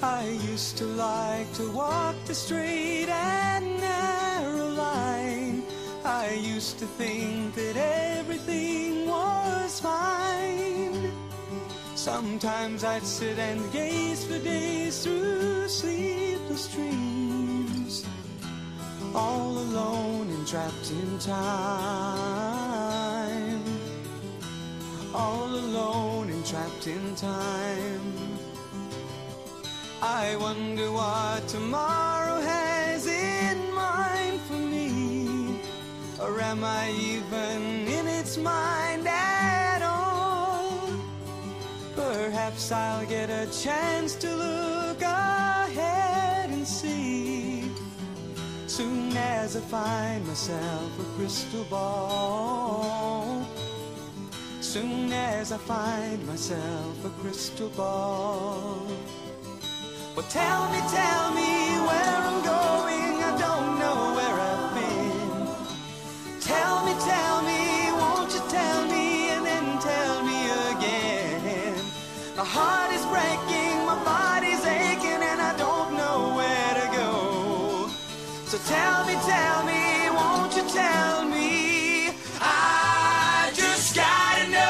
I used to like to walk the straight and narrow line. I used to think that everything was fine. Sometimes I'd sit and gaze for days through sleepless dreams, all alone and trapped in time, all alone and trapped in time. I wonder what tomorrow has in mind for me, or am I even in its mind at all? Perhaps I'll get a chance to look ahead and see, soon as I find myself a crystal ball, soon as I find myself a crystal ball. Well, tell me where I'm going, I don't know where I've been. Tell me, won't you tell me, and then tell me again. My heart is breaking, my body's aching, and I don't know where to go. So tell me, won't you tell me, I just gotta know.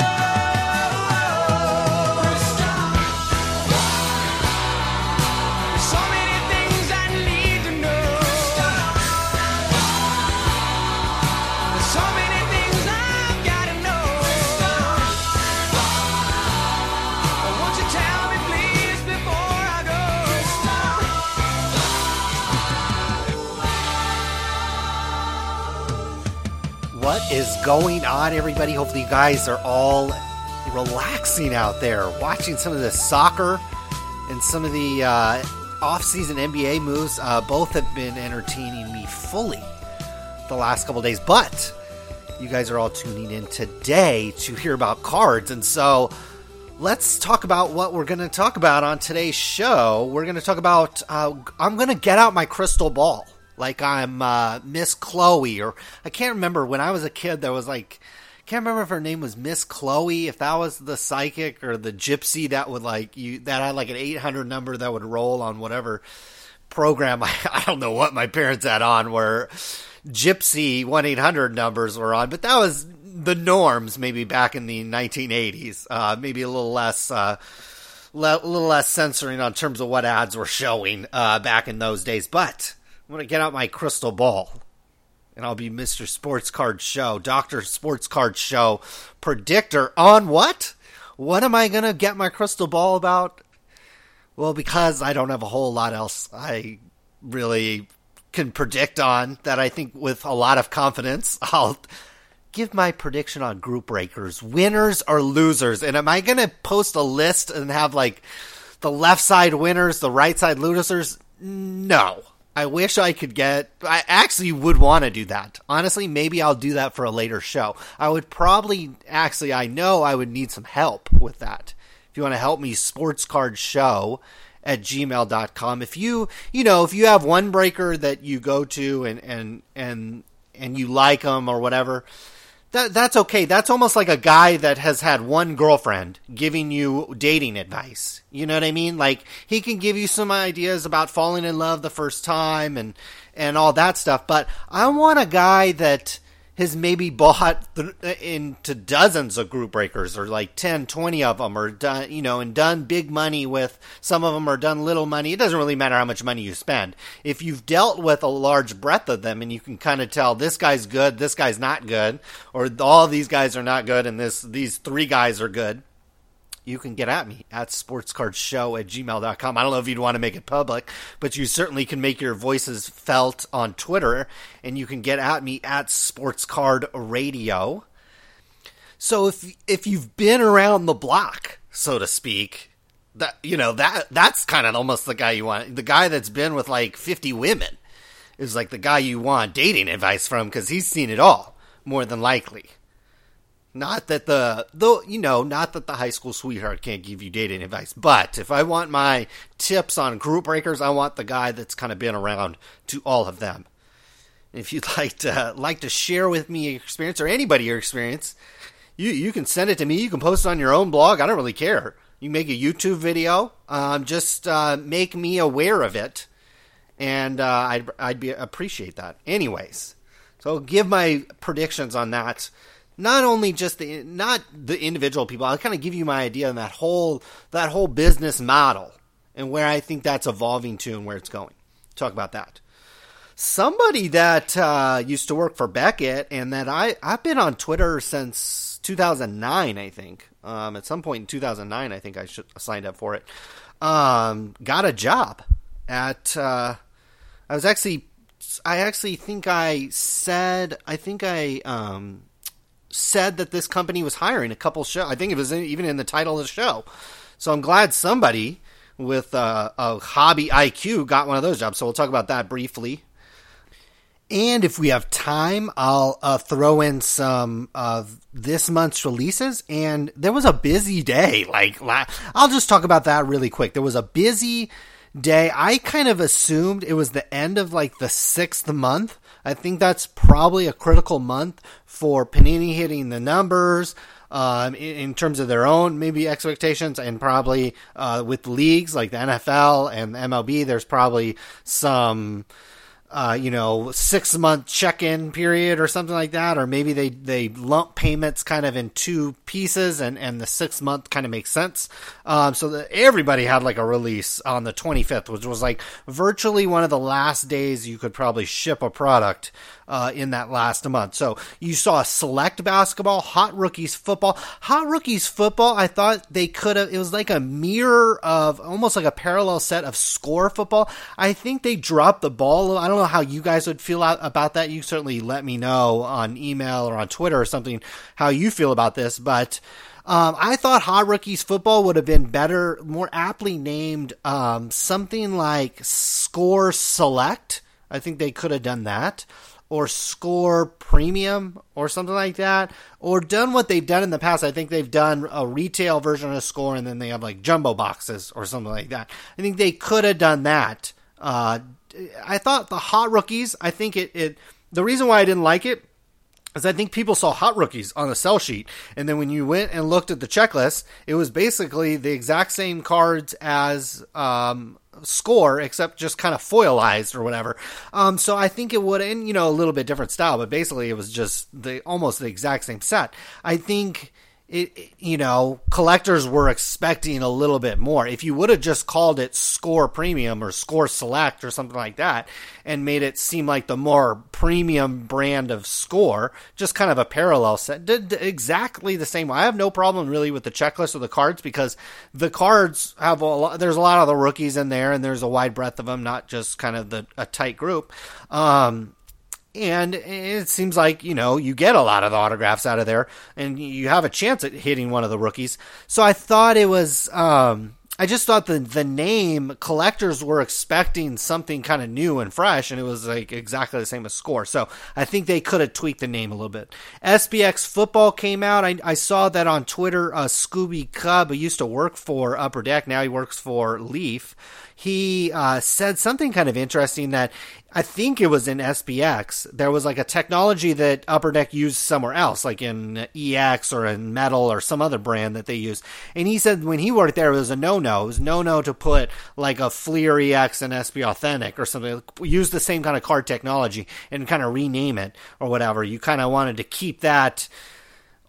What is going on, everybody? Hopefully you guys are all relaxing out there, watching some of the soccer and some of the off-season NBA moves. Both have been entertaining me fully the last couple days, but you guys are all tuning in today to hear about cards, and so let's talk about what we're going to talk about on today's show. We're going to talk about, I'm going to get out my crystal ball. Like I'm Miss Chloe, or I can't remember. When I was a kid, there was like, can't remember if her name was Miss Chloe, if that was the psychic or the gypsy that would like you, that had like an 800 number that would roll on whatever program. I don't know what my parents had on where gypsy 1-800 numbers were on, but that was the norms maybe back in the 1980s. Maybe a little less. A little less censoring on terms of what ads were showing back in those days, but I'm going to get out my crystal ball, and I'll be Mr. Sports Card Show, Dr. Sports Card Show predictor on what? What am I going to get my crystal ball about? Well, because I don't have a whole lot else I really can predict on that I think with a lot of confidence, I'll give my prediction on group breakers, winners or losers. And am I going to post a list and have like the left side winners, the right side losers? No. I wish I could get, I actually would want to do that. Honestly, maybe I'll do that for a later show. I would probably, actually, I know I would need some help with that. If you want to help me, sportscardshow@gmail.com. If you know, if you have one breaker that you go to and you like them or whatever, that's okay. That's almost like a guy that has had one girlfriend giving you dating advice. You know what I mean? Like he can give you some ideas about falling in love the first time and all that stuff. But I want a guy that has maybe bought into dozens of group breakers, or like 10, 20 of them, or done, you know, and done big money with some of them, or done little money. It doesn't really matter how much money you spend. If you've dealt with a large breadth of them and you can kind of tell this guy's good, this guy's not good, or all these guys are not good and these three guys are good, you can get at me at sportscardshow@gmail.com. I don't know if you'd want to make it public, but you certainly can make your voices felt on Twitter, and you can get at me at sportscardradio. So if you've been around the block, so to speak, that you know that's kind of almost the guy you want. The guy that's been with like 50 women is like the guy you want dating advice from, because he's seen it all, more than likely. Not that the high school sweetheart can't give you dating advice, but if I want my tips on group breakers, I want the guy that's kind of been around to all of them. If you'd like to share with me your experience, or anybody your experience, you can send it to me. You can post it on your own blog. I don't really care. You can make a YouTube video. Just make me aware of it, and I'd appreciate that. Anyways, so give my predictions on that. Not only just the individual people. I'll kind of give you my idea on that whole business model and where I think that's evolving to and where it's going. Talk about that. Somebody that used to work for Beckett and that I've been on Twitter since 2009, I think. At some point in 2009, I think I signed up for it. Got a job at. I think I said that this company was hiring a couple shows. I think it was even in the title of the show. So I'm glad somebody with a hobby IQ got one of those jobs. So we'll talk about that briefly. And if we have time, I'll throw in some of this month's releases. And there was a busy day. I'll just talk about that really quick. There was a busy day. I kind of assumed it was the end of the sixth month. I think that's probably a critical month for Panini hitting the numbers in terms of their own maybe expectations, and probably with leagues like the NFL and the MLB, there's probably some 6-month check-in period or something like that, or maybe they lump payments kind of in two pieces, and the 6-month kind of makes sense. So that everybody had a release on the 25th, which was virtually one of the last days you could probably ship a product in that last month. So you saw Select basketball, Hot Rookies football. I thought they could have. It was a mirror of almost a parallel set of Score football. I think they dropped the ball. I don't know how you guys would feel about that. You certainly let me know on email or on Twitter or something how you feel about this. But I thought Hot Rookies football would have been better, more aptly named something like Score Select. I think they could have done that. Or Score Premium or something like that, or done what they've done in the past. I think they've done a retail version of Score, and then they have jumbo boxes or something like that. I think they could have done that. I thought the Hot Rookies, I think the reason why I didn't like it is I think people saw Hot Rookies on the sell sheet, and then when you went and looked at the checklist, it was basically the exact same cards as Score, except just kind of foilized or whatever. So I think it would, and a little bit different style, but basically it was just almost the exact same set. I think collectors were expecting a little bit more. If you would have just called it Score Premium or Score Select or something like that, and made it seem like the more premium brand of Score, just kind of a parallel set, did exactly the same. I have no problem really with the checklist or the cards, because the cards have there's a lot of the rookies in there, and there's a wide breadth of them, not just kind of a tight group. And it seems like, you get a lot of the autographs out of there, and you have a chance at hitting one of the rookies. So I thought it was, I just thought the name, collectors were expecting something kind of new and fresh, and it was exactly the same as Score. So I think they could have tweaked the name a little bit. SPX football came out. I saw that on Twitter. Scooby Cub, who used to work for Upper Deck, now he works for Leaf. He said something kind of interesting that I think it was in SPX. There was a technology that Upper Deck used somewhere else, in EX or in Metal or some other brand that they use. And he said when he worked there, it was a no-no. It was no-no to put a Fleer EX and SP Authentic or something. Use the same kind of card technology and kind of rename it or whatever. You kind of wanted to keep that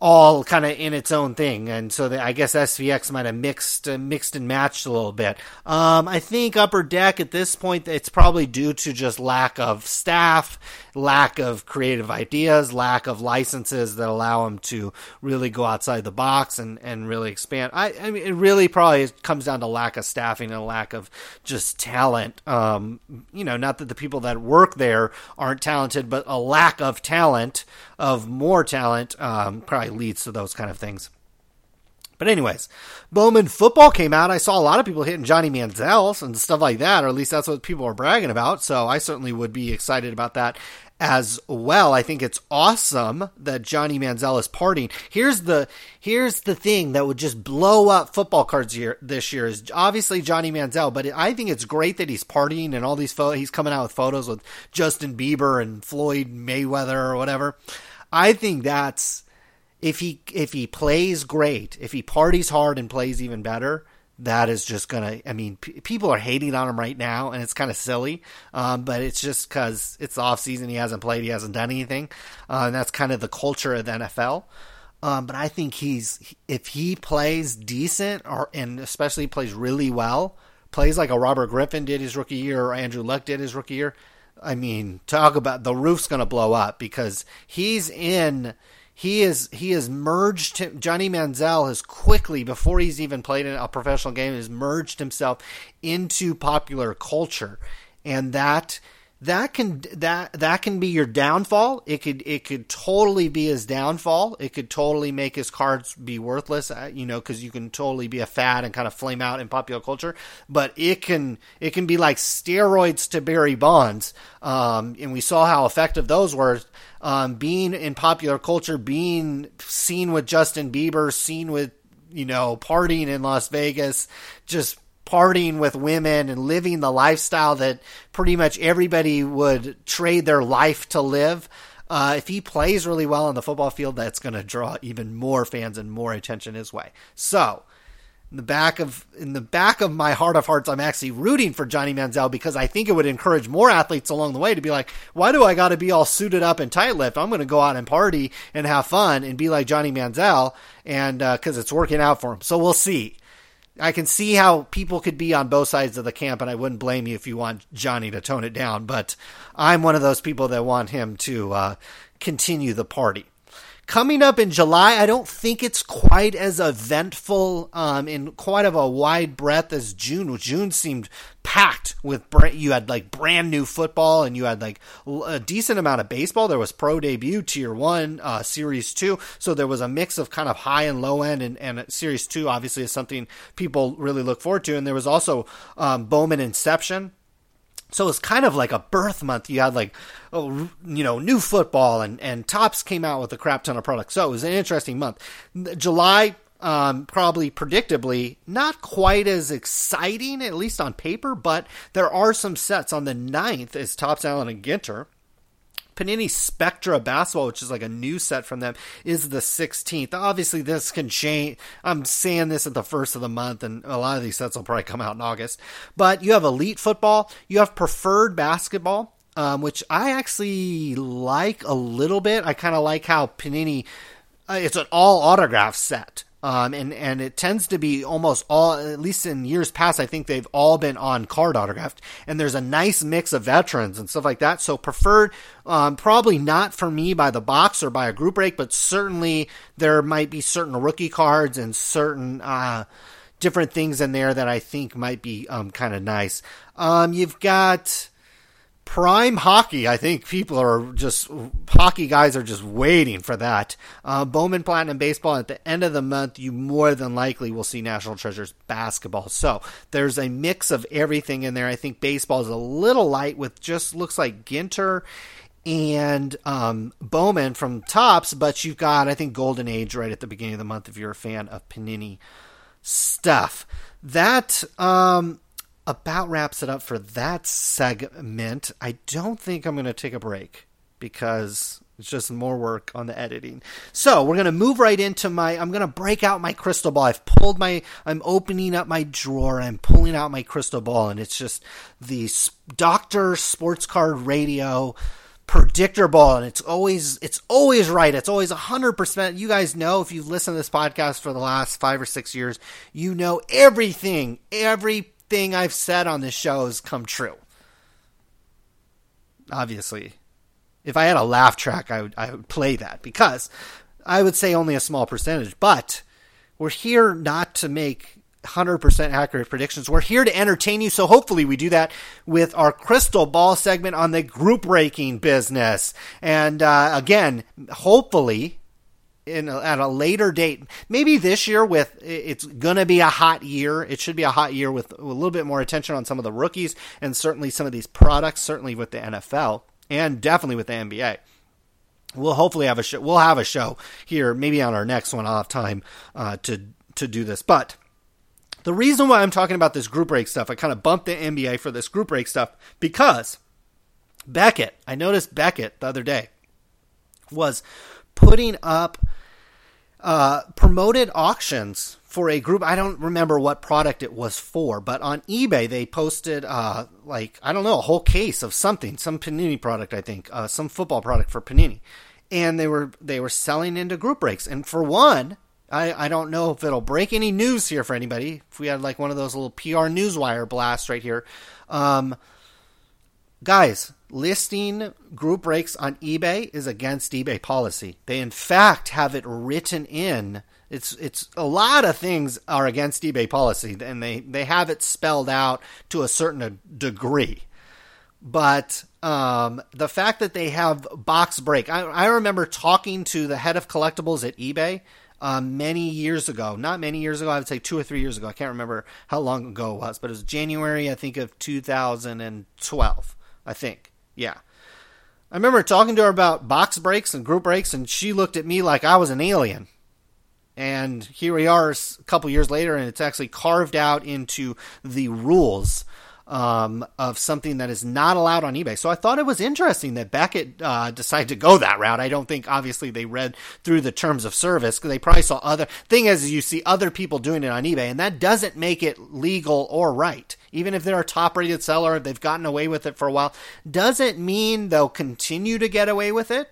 all kind of in its own thing, and so I guess SVX might have mixed and matched a little bit. I think Upper Deck at this point, it's probably due to just lack of staff, lack of creative ideas, lack of licenses that allow them to really go outside the box and really expand. I mean, it really probably comes down to lack of staffing and lack of just talent. Not that the people that work there aren't talented, but a lack of talent, of more talent, probably leads to those kind of things. But anyways, Bowman football came out. I saw a lot of people hitting Johnny Manziels and stuff like that, or at least that's what people are bragging about. So I certainly would be excited about that as well. I think it's awesome that Johnny Manziel is partying. Here's the thing that would just blow up football cards this year is obviously Johnny Manziel, but I think it's great that he's partying and all these photos. He's coming out with photos with Justin Bieber and Floyd Mayweather or whatever. I think that's if he plays great, if he parties hard and plays even better, that is just going to, I mean, people are hating on him right now, and it's kind of silly, but it's just because it's off season. He hasn't played. He hasn't done anything. And that's kind of the culture of the NFL. But I think if he plays decent, and especially plays really well, plays like a Robert Griffin did his rookie year or Andrew Luck did his rookie year, I mean, talk about the roof's going to blow up, because he is merged. Johnny Manziel has quickly, before he's even played in a professional game, has merged himself into popular culture, and that can be your downfall. It could totally be his downfall. It could totally make his cards be worthless, because you can totally be a fad and kind of flame out in popular culture. But it can be like steroids to Barry Bonds, and we saw how effective those were. Being in popular culture, being seen with Justin Bieber, seen with, partying in Las Vegas, just partying with women and living the lifestyle that pretty much everybody would trade their life to live. If he plays really well on the football field, that's going to draw even more fans and more attention his way. So in the back of my heart of hearts, I'm actually rooting for Johnny Manziel, because I think it would encourage more athletes along the way to be like, why do I got to be all suited up and tight-lipped? I'm going to go out and party and have fun and be like Johnny Manziel, and because it's working out for him. So we'll see. I can see how people could be on both sides of the camp, and I wouldn't blame you if you want Johnny to tone it down, but I'm one of those people that want him to continue the party. Coming up in July, I don't think it's quite as eventful in quite of a wide breadth as June. June seemed packed with you had like brand new football, and you had like a decent amount of baseball. There was Pro Debut, Tier 1, Series 2. So there was a mix of kind of high and low end, and Series 2 obviously is something people really look forward to. And there was also Bowman Inception. So it's kind of like a birth month. You had like, new football, and Topps came out with a crap ton of products. So it was an interesting month. July, probably predictably, not quite as exciting, at least on paper, but there are some sets. On the 9th is Topps, Allen and Ginter. Panini Spectra Basketball, which is like a new set from them, is the 16th. Obviously, this can change. I'm saying this at the first of the month, and a lot of these sets will probably come out in August. But you have Elite Football. You have Preferred Basketball, which I actually like a little bit. I kind of like how Panini, it's an all-autograph set. And it tends to be almost all, at least in years past, I think they've all been on card autographed, and there's a nice mix of veterans and stuff like that. So Preferred, probably not for me by the box or by a group break, but certainly there might be certain rookie cards and certain, different things in there that I think might be, kind of nice. You've got Prime Hockey. I think hockey guys are just waiting for that. Bowman Platinum Baseball. At the end of the month, you more than likely will see National Treasures Basketball. So there's a mix of everything in there. I think baseball is a little light with just looks like Ginter and Bowman from Topps, but you've got, I think, Golden Age right at the beginning of the month if you're a fan of Panini stuff. That, about wraps it up for that segment. I don't think I'm going to take a break because it's just more work on the editing. So we're going to move right into I'm going to break out my crystal ball. I'm opening up my drawer. I'm pulling out my crystal ball, and it's just the Dr. Sports Card Radio predictor ball, and it's always right. It's always 100%. You guys know, if you've listened to this podcast for the last 5 or 6 years, you know everything I've said on this show has come true. Obviously, if I had a laugh track, I would play that, because I would say only a small percentage, but we're here not to make 100% accurate predictions. We're here to entertain you. So hopefully we do that with our crystal ball segment on the group breaking business. And again, hopefully at a later date, maybe this year, it's going to be a hot year. It should be a hot year with a little bit more attention on some of the rookies, and certainly some of these products, certainly with the NFL and definitely with the NBA. We'll hopefully have a show. We'll have a show here. Maybe on our next one, I'll have time to do this. But the reason why I'm talking about this group break stuff, I kind of bumped the NBA for this group break stuff, because I noticed Beckett the other day was putting up promoted auctions for a group. I don't remember what product it was for, but on eBay they posted a whole case of something, some Panini product, I think, some football product for Panini, and they were selling into group breaks. And for one, I don't know if it'll break any news here for anybody. If we had like one of those little PR newswire blasts right here, guys, listing group breaks on eBay is against eBay policy. They in fact have it written in. It's a lot of things are against eBay policy, and they have it spelled out to a certain degree. But the fact that they have box break, I remember talking to the head of collectibles at eBay not many years ago, I would say 2 or 3 years ago. I can't remember how long ago it was, but it was January, I think, of 2012, I think. Yeah. I remember talking to her about box breaks and group breaks, and she looked at me like I was an alien. And here we are a couple years later, and it's actually carved out into the rules of something that is not allowed on eBay. So I thought it was interesting that Beckett decided to go that route. I don't think, obviously, they read through the terms of service, because they probably saw other thing is you see other people doing it on eBay, and that doesn't make it legal or right. Even if they're a top-rated seller, they've gotten away with it for a while. Doesn't mean they'll continue to get away with it,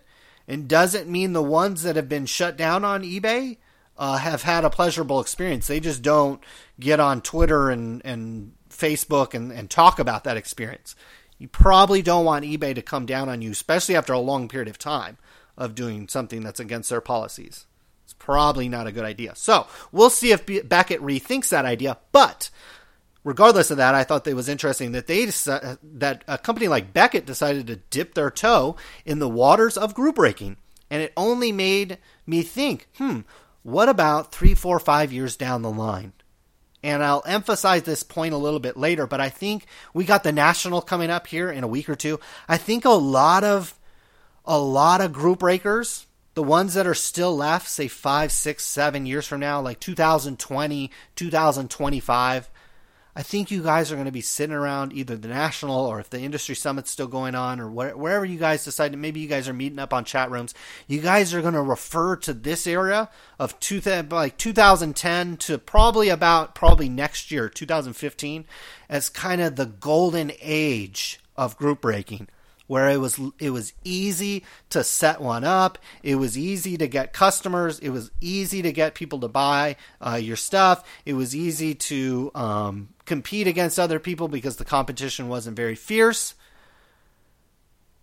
and doesn't mean the ones that have been shut down on eBay have had a pleasurable experience. They just don't get on Twitter and Facebook and talk about that experience. You probably don't want eBay to come down on you, especially after a long period of time of doing something that's against their policies. It's probably not a good idea. So we'll see if Beckett rethinks that idea. But regardless of that, I thought it was interesting that that a company like Beckett decided to dip their toe in the waters of group breaking. And it only made me think, what about 3, 4, 5 years down the line? And I'll emphasize this point a little bit later, but I think we got the National coming up here in a week or two. I think a lot of group breakers, the ones that are still left, say 5, 6, 7 years from now, like 2020, 2025, I think you guys are going to be sitting around either the National, or if the industry summit's still going on, or wherever you guys decide, maybe you guys are meeting up on chat rooms. You guys are going to refer to this area of 2010 to probably next year, 2015, as kind of the golden age of group breaking, where it was easy to set one up. It was easy to get customers. It was easy to get people to buy your stuff. It was easy to compete against other people because the competition wasn't very fierce.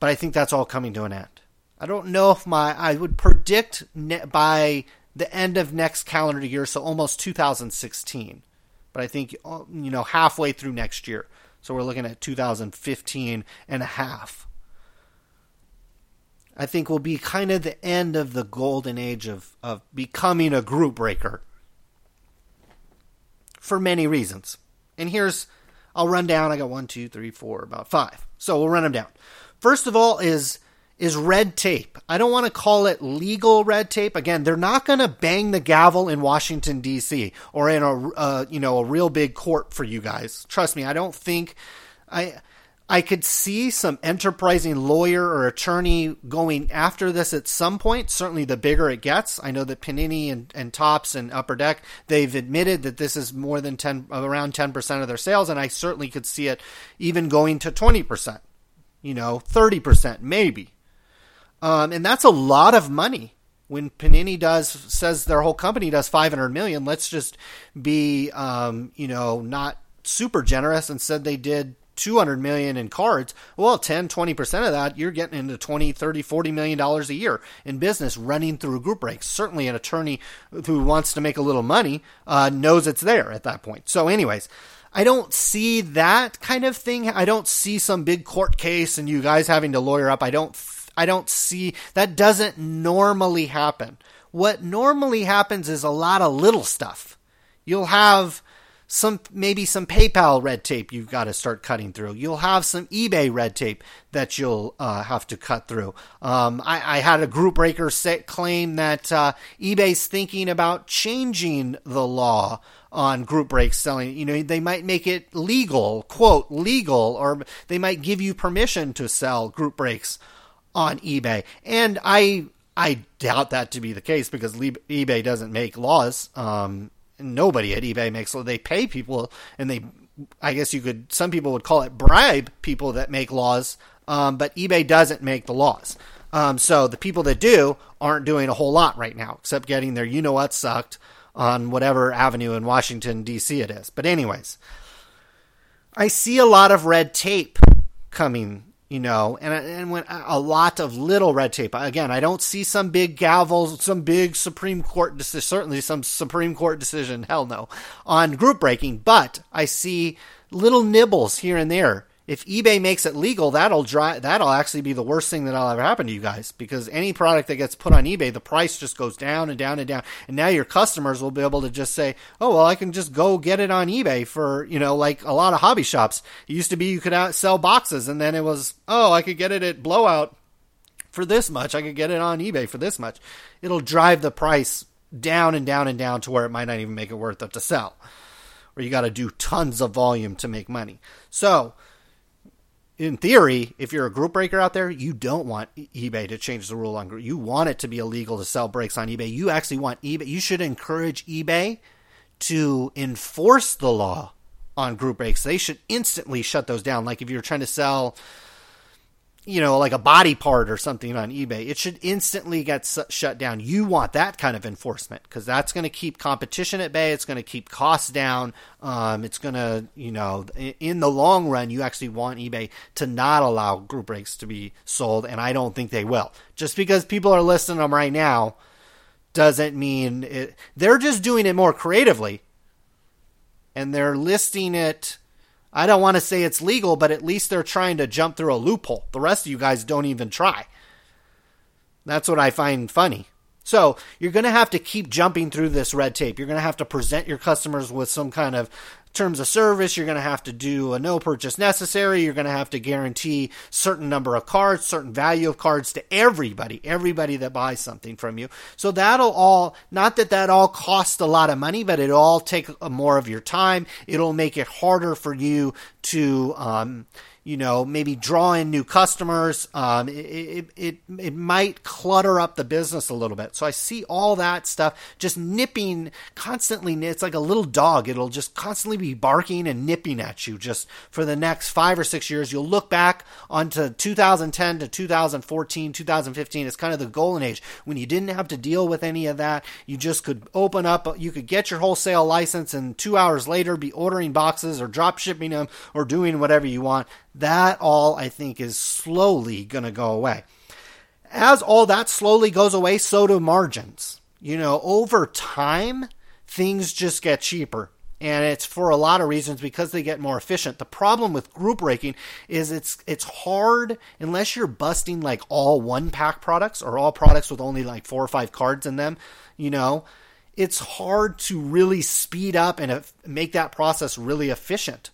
But I think that's all coming to an end. I don't know if I would predict by the end of next calendar year, so almost 2016. But I think, halfway through next year. So we're looking at 2015 and a half. I think will be kind of the end of the golden age of becoming a group breaker for many reasons. And I'll run down. I got 1, 2, 3, 4, about 5. So we'll run them down. First of all is red tape. I don't want to call it legal red tape. Again, they're not going to bang the gavel in Washington, D.C. or in a real big court for you guys. Trust me, I don't think I could see some enterprising lawyer or attorney going after this at some point, certainly the bigger it gets. I know that Panini and Topps and Upper Deck, they've admitted that this is more than around 10% of their sales, and I certainly could see it even going to 20%, 30% maybe. And that's a lot of money. When Panini says their whole company does $500 million, let's just be, not super generous and said they did $200 million in cards. Well, 10, 20% of that, you're getting into $20, $30, $40 million a year in business running through group breaks. Certainly an attorney who wants to make a little money knows it's there at that point. So anyways, I don't see that kind of thing. I don't see some big court case and you guys having to lawyer up. I don't see that. Doesn't normally happen. What normally happens is a lot of little stuff. You'll have some PayPal red tape you've got to start cutting through. You'll have some eBay red tape that you'll have to cut through. I had a group breaker claim that eBay's thinking about changing the law on group break selling. They might make it legal, quote, legal, or they might give you permission to sell group breaks on eBay. And I I doubt that to be the case because eBay doesn't make laws. Nobody at eBay makes laws. They pay people, and they, I guess you could, some people would call it bribe people that make laws, but eBay doesn't make the laws. So the people that do aren't doing a whole lot right now, except getting their you-know-what sucked on whatever avenue in Washington, D.C. it is. But anyways, I see a lot of red tape coming, you know, and when a lot of little red tape. Again, I don't see some big gavel, some big Supreme Court decision, certainly some Supreme Court decision, hell no, on group breaking, but I see little nibbles here and there. If eBay makes it legal, that'll actually be the worst thing that'll ever happen to you guys, because any product that gets put on eBay, the price just goes down and down and down. And now your customers will be able to just say, oh, well, I can just go get it on eBay for, you know, like a lot of hobby shops. It used to be you could sell boxes, and then it was, oh, I could get it at Blowout for this much. I could get it on eBay for this much. It'll drive the price down and down and down to where it might not even make it worth it to sell, or you got to do tons of volume to make money. So in theory, if you're a group breaker out there, you don't want eBay to change the rule on group. You want it to be illegal to sell breaks on eBay. You actually want eBay. You should encourage eBay to enforce the law on group breaks. They should instantly shut those down. Like if you're trying to sell, you know, like a body part or something on eBay, it should instantly get shut down. You want that kind of enforcement because that's going to keep competition at bay. It's going to keep costs down. It's going to, you know, in the long run, you actually want eBay to not allow group breaks to be sold, and I don't think they will. Just because people are listing them right now doesn't mean it. They're just doing it more creatively, and they're listing it. I don't want to say it's legal, but at least they're trying to jump through a loophole. The rest of you guys don't even try. That's what I find funny. So you're going to have to keep jumping through this red tape. You're going to have to present your customers with some kind of terms of service. You're going to have to do a no purchase necessary. You're going to have to guarantee certain number of cards, certain value of cards to everybody that buys something from you. So that'll all, not that that all costs a lot of money, but it'll all take more of your time. It'll make it harder for you to, you know, maybe draw in new customers. It might clutter up the business a little bit. So I see all that stuff just nipping constantly. It's like a little dog. It'll just constantly be barking and nipping at you just for the next 5 or 6 years. You'll look back onto 2010 to 2014, 2015. It's kind of the golden age when you didn't have to deal with any of that. You just could open up. You could get your wholesale license and 2 hours later be ordering boxes or drop shipping them or doing whatever you want. That all, I think, is slowly going to go away. As all that slowly goes away, so do margins. You know, over time, things just get cheaper. And it's for a lot of reasons because they get more efficient. The problem with group breaking is it's hard unless you're busting like all one-pack products or all products with only like 4 or 5 cards in them, you know. It's hard to really speed up and make that process really efficient.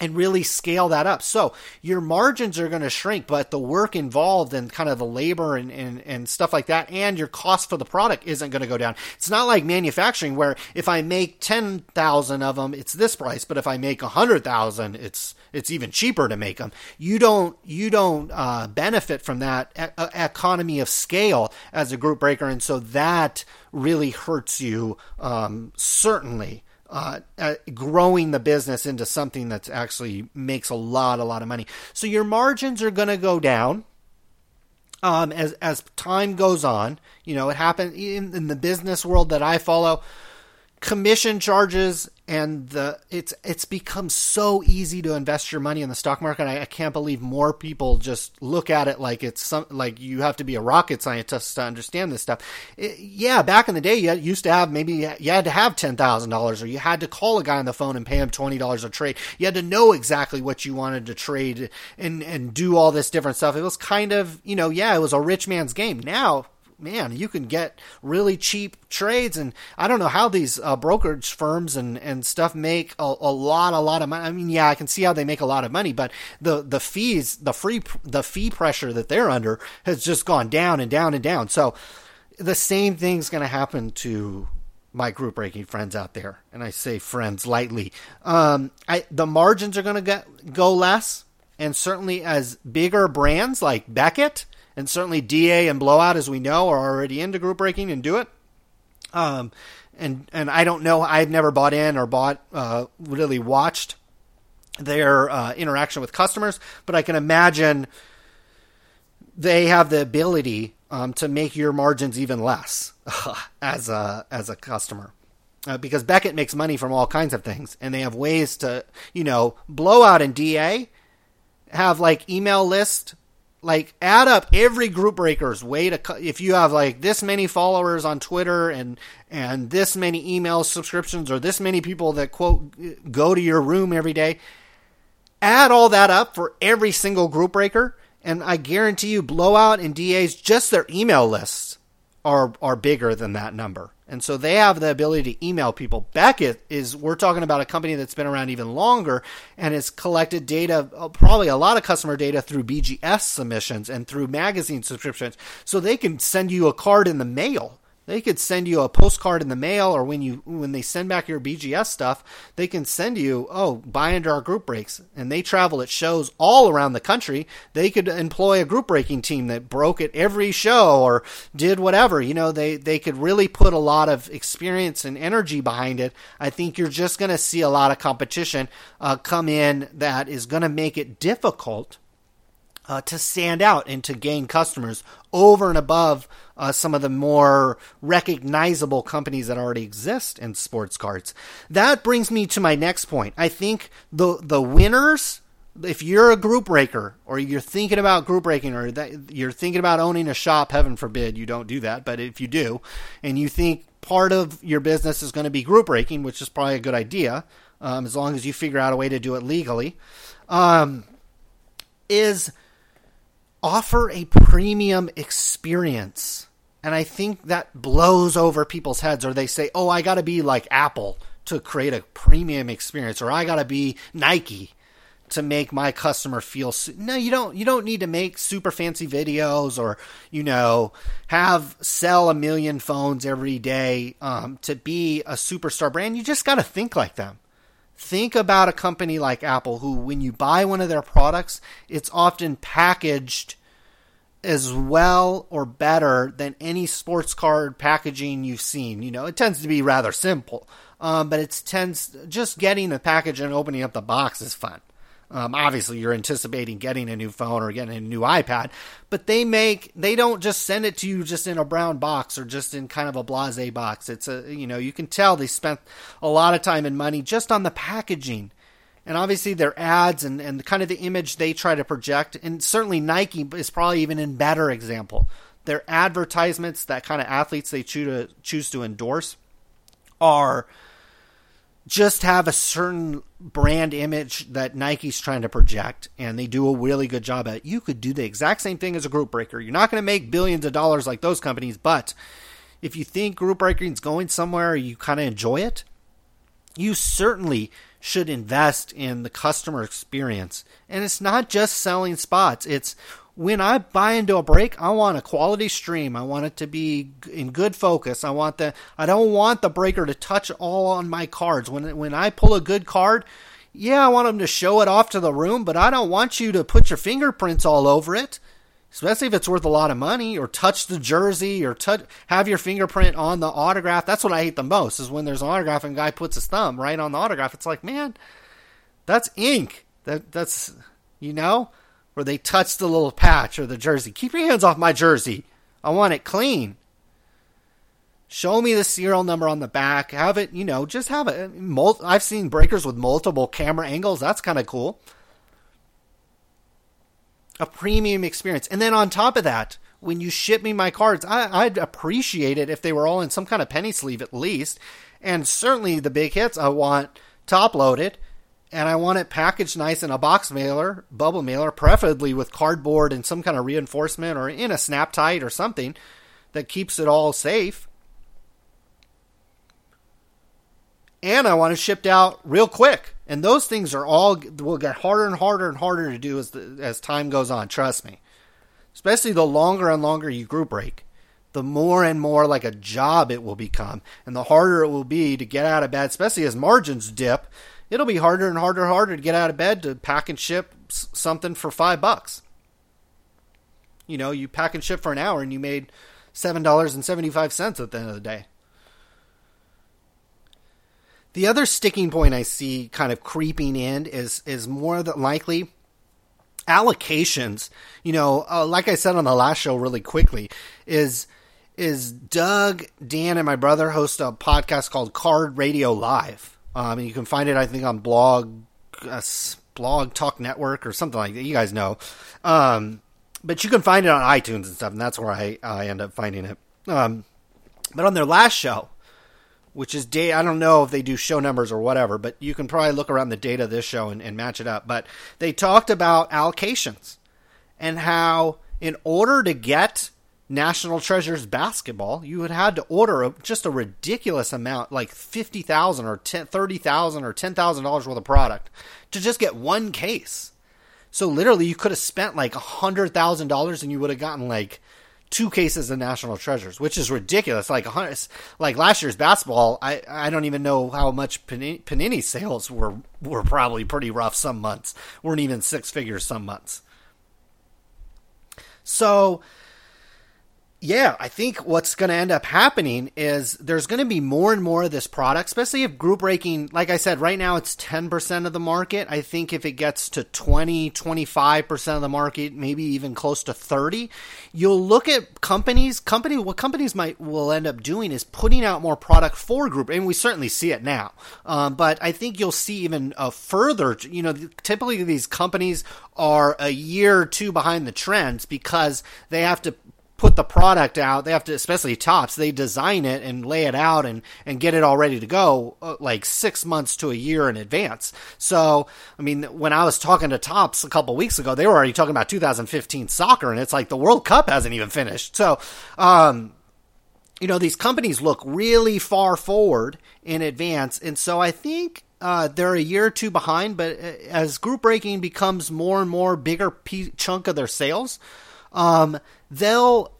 And really scale that up. So your margins are going to shrink, but the work involved and kind of the labor and stuff like that and your cost for the product isn't going to go down. It's not like manufacturing where if I make 10,000 of them, it's this price, but if I make 100,000, it's even cheaper to make them. You don't benefit from that economy of scale as a group breaker, and so that really hurts you certainly. Growing the business into something that actually makes a lot of money. So your margins are going to go down as time goes on. You know, it happened in the business world that I follow. Commission charges and it's become so easy to invest your money in the stock market. I can't believe more people just look at it like it's like you have to be a rocket scientist to understand this stuff. Back in the day, you used to have you had to have $10,000, or you had to call a guy on the phone and pay him $20 a trade. You had to know exactly what you wanted to trade and do all this different stuff. It was kind of, you know, it was a rich man's game. Now, man, you can get really cheap trades, and I don't know how these brokerage firms and stuff make a lot of money. I mean, I can see how they make a lot of money, but the fee pressure that they're under has just gone down and down and down. So the same thing's going to happen to my group breaking friends out there, and I say friends lightly. The margins are going to go less, and certainly as bigger brands like Beckett And certainly DA and Blowout, as we know, are already into group breaking and do it. And I don't know. I've never bought in or really watched their interaction with customers, but I can imagine they have the ability to make your margins even less as a customer. Because Beckett makes money from all kinds of things, and they have ways to, Blowout and DA have email list, add up every group breaker's way to, if you have this many followers on Twitter and this many email subscriptions or this many people that quote go to your room every day, add all that up for every single group breaker. And I guarantee you Blowout and DA's, just their email lists are bigger than that number. And so they have the ability to email people. Beckett we're talking about a company that's been around even longer and has collected data, probably a lot of customer data through BGS submissions and through magazine subscriptions. So they can send you a card in the mail. They could send you a postcard in the mail, or when they send back your BGS stuff, they can send you, buy into our group breaks. And they travel at shows all around the country. They could employ a group breaking team that broke at every show or did whatever. They could really put a lot of experience and energy behind it. I think you're just going to see a lot of competition come in that is going to make it difficult to stand out and to gain customers over and above some of the more recognizable companies that already exist in sports cards. That brings me to my next point. I think the winners, if you're a group breaker or you're thinking about group breaking or that you're thinking about owning a shop, heaven forbid you don't do that, but if you do and you think part of your business is going to be group breaking, which is probably a good idea, as long as you figure out a way to do it legally, is offer a premium experience. And I think that blows over people's heads, or they say, I got to be like Apple to create a premium experience, or I got to be Nike to make my customer feel. No, you don't need to make super fancy videos or, sell 1 million phones every day to be a superstar brand. You just got to think like them. Think about a company like Apple, who when you buy one of their products, it's often packaged as well or better than any sports card packaging you've seen. It tends to be rather simple, but it tends just getting the package and opening up the box is fun. Obviously, you're anticipating getting a new phone or getting a new iPad, but they don't just send it to you just in a brown box or just in kind of a blasé box. It's you can tell they spent a lot of time and money just on the packaging. And obviously their ads and kind of the image they try to project, and certainly Nike is probably even a better example. Their advertisements, that kind of athletes they choose to endorse are just have a certain brand image that Nike's trying to project, and they do a really good job at it. You could do the exact same thing as a group breaker. You're not going to make billions of dollars like those companies, but if you think group breaking is going somewhere, you kind of enjoy it, you certainly should invest in the customer experience. And it's not just selling spots. It's when I buy into a break, I want a quality stream. I want it to be in good focus. I don't want the breaker to touch all on my cards. When I pull a good card, I want them to show it off to the room, but I don't want you to put your fingerprints all over it, especially if it's worth a lot of money, or touch the jersey or have your fingerprint on the autograph. That's what I hate the most, is when there's an autograph and a guy puts his thumb right on the autograph. It's like, man, that's ink. That's, where they touch the little patch or the jersey. Keep your hands off my jersey. I want it clean. Show me the serial number on the back. Have it, just have it. I've seen breakers with multiple camera angles. That's kind of cool. A premium experience. And then on top of that, when you ship me my cards, I'd appreciate it if they were all in some kind of penny sleeve at least. And certainly the big hits, I want top loaded. And I want it packaged nice in a box mailer, bubble mailer, preferably with cardboard and some kind of reinforcement, or in a Snap-Tite or something that keeps it all safe. And I want it shipped out real quick. And those things will get harder and harder and harder to do as time goes on, trust me. Especially the longer and longer you group break, the more and more like a job it will become. And the harder it will be to get out of bed, especially as margins dip. It'll be harder and harder and harder to get out of bed to pack and ship something for $5. You know, you pack and ship for an hour and you made $7.75 at the end of the day. The other sticking point I see kind of creeping in is more than likely allocations. You know, like I said on the last show really quickly, is Doug, Dan, and my brother host a podcast called Card Radio Live. And you can find it, I think, on Blog Talk Network or something like that. You guys know. But you can find it on iTunes and stuff, and that's where I end up finding it. But on their last show, which is day, I don't know if they do show numbers or whatever, but you can probably look around the data of this show and match it up. But they talked about allocations and how in order to get National Treasures basketball, you had to order just a ridiculous amount, like $50,000 or $30,000 or $10,000 worth of product to just get one case. So literally you could have spent like $100,000 and you would have gotten like two cases of National Treasures, which is ridiculous. Like last year's basketball, I don't even know how much Panini sales were probably pretty rough some months. Weren't even six figures some months. So yeah, I think what's going to end up happening is there's going to be more and more of this product, especially if group breaking, like I said, right now it's 10% of the market. I think if it gets to 20, 25% of the market, maybe even close to 30, you'll look at what companies will end up doing is putting out more product for group. And we certainly see it now. But I think you'll see even further, you know, typically these companies are a year or two behind the trends because they have to put the product out. They have to, especially Topps, they design it and lay it out and get it all ready to go like 6 months to a year in advance. So, I mean, when I was talking to Topps a couple weeks ago, they were already talking about 2015 soccer, and it's like the World Cup hasn't even finished. So, you know, these companies look really far forward in advance. And so I think they're a year or two behind, but as group breaking becomes more and more bigger chunk of their sales, they'll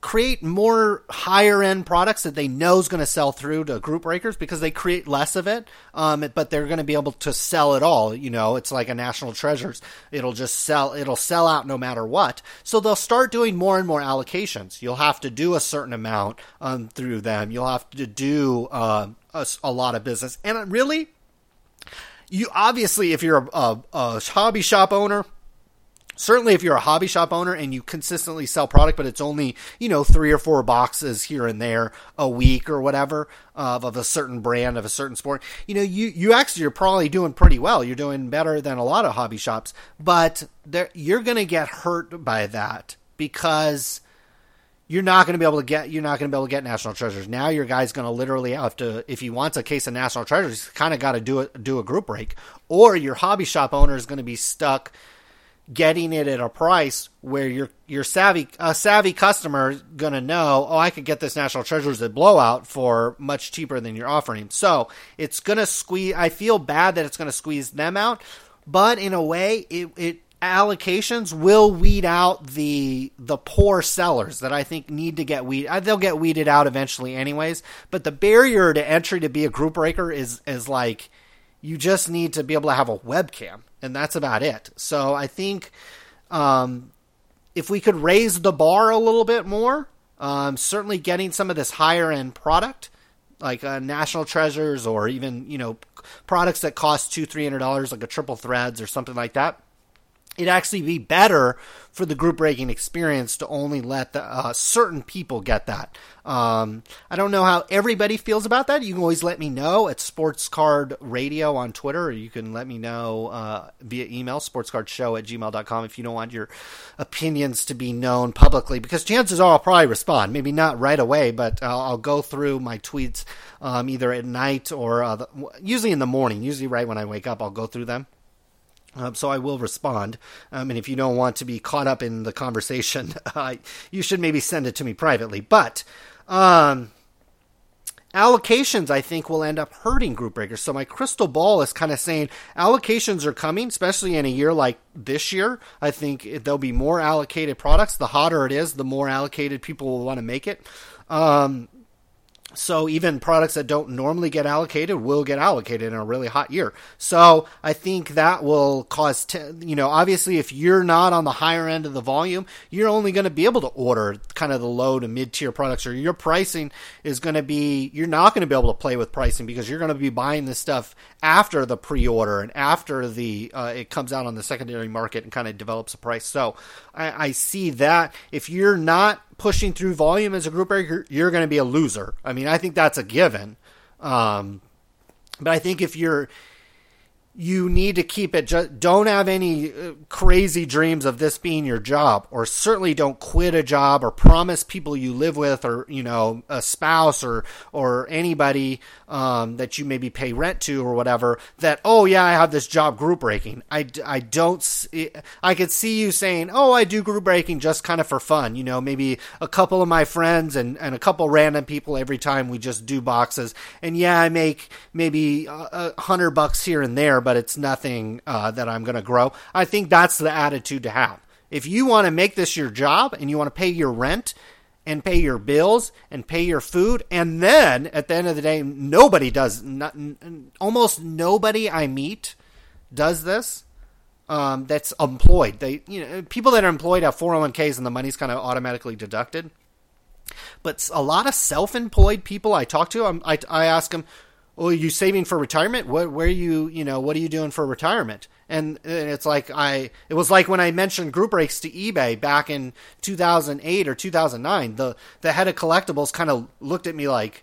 create more higher end products that they know is going to sell through to group breakers because they create less of it. But they're going to be able to sell it all. You know, it's like a National Treasures. It'll sell out no matter what. So they'll start doing more and more allocations. You'll have to do a certain amount, through them. You'll have to do, a lot of business. And really, you obviously, if you're a hobby shop owner, certainly if you're a hobby shop owner and you consistently sell product, but it's only, you know, 3 or 4 boxes here and there a week or whatever of a certain brand, of a certain sport, you know, you actually are probably doing pretty well. You're doing better than a lot of hobby shops, but you're going to get hurt by that because you're not going to be able to get National Treasures. Now your guy's going to literally have to, if he wants a case of National Treasures, he's kind of got to do a group break, or your hobby shop owner is going to be stuck getting it at a price where your savvy customer is going to know, oh, I could get this National Treasures at Blowout for much cheaper than you're offering. So it's going to squeeze. I feel bad that it's going to squeeze them out, but in a way it allocations will weed out the poor sellers that I think need to get weeded. They'll get weeded out eventually anyways, but the barrier to entry to be a group breaker is like, you just need to be able to have a webcam, and that's about it. So I think if we could raise the bar a little bit more, certainly getting some of this higher end product, like National Treasures, or even, you know, products that cost $200-$300, like a Triple Threads or something like that, it'd actually be better for the group breaking experience to only let the certain people get that. I don't know how everybody feels about that. You can always let me know at Sports Card Radio on Twitter, or you can let me know via email, sportscardshow@gmail.com, if you don't want your opinions to be known publicly, because chances are I'll probably respond. Maybe not right away, but I'll go through my tweets either at night or usually in the morning, usually right when I wake up, I'll go through them. So I will respond. And if you don't want to be caught up in the conversation, you should maybe send it to me privately. But allocations, I think, will end up hurting group breakers. So my crystal ball is kind of saying allocations are coming, especially in a year like this year. I think there'll be more allocated products. The hotter it is, the more allocated people will want to make it. So even products that don't normally get allocated will get allocated in a really hot year. So I think that will cause, obviously if you're not on the higher end of the volume, you're only going to be able to order kind of the low to mid-tier products, or your pricing is going to be, you're not going to be able to play with pricing because you're going to be buying this stuff after the pre-order and after the it comes out on the secondary market and kind of develops a price. So I see that if you're not pushing through volume as a grouper, you're going to be a loser. I mean, I think that's a given. But I think if you need to keep it, don't have any crazy dreams of this being your job, or certainly don't quit a job or promise people you live with or, a spouse or anybody that you maybe pay rent to or whatever that, oh yeah, I have this job group breaking. I could see you saying, oh, I do group breaking just kind of for fun. Maybe a couple of my friends and a couple random people every time we just do boxes. And yeah, I make maybe $100 here and there, but it's nothing that I'm going to grow. I think that's the attitude to have. If you want to make this your job and you want to pay your rent and pay your bills and pay your food, and then at the end of the day, almost nobody I meet does this that's employed. People that are employed have 401ks and the money's kind of automatically deducted. But a lot of self-employed people I talk to, I ask them, well, are you saving for retirement? What are you doing for retirement? And it's like, it was like when I mentioned group breaks to eBay back in 2008 or 2009, the head of collectibles kind of looked at me like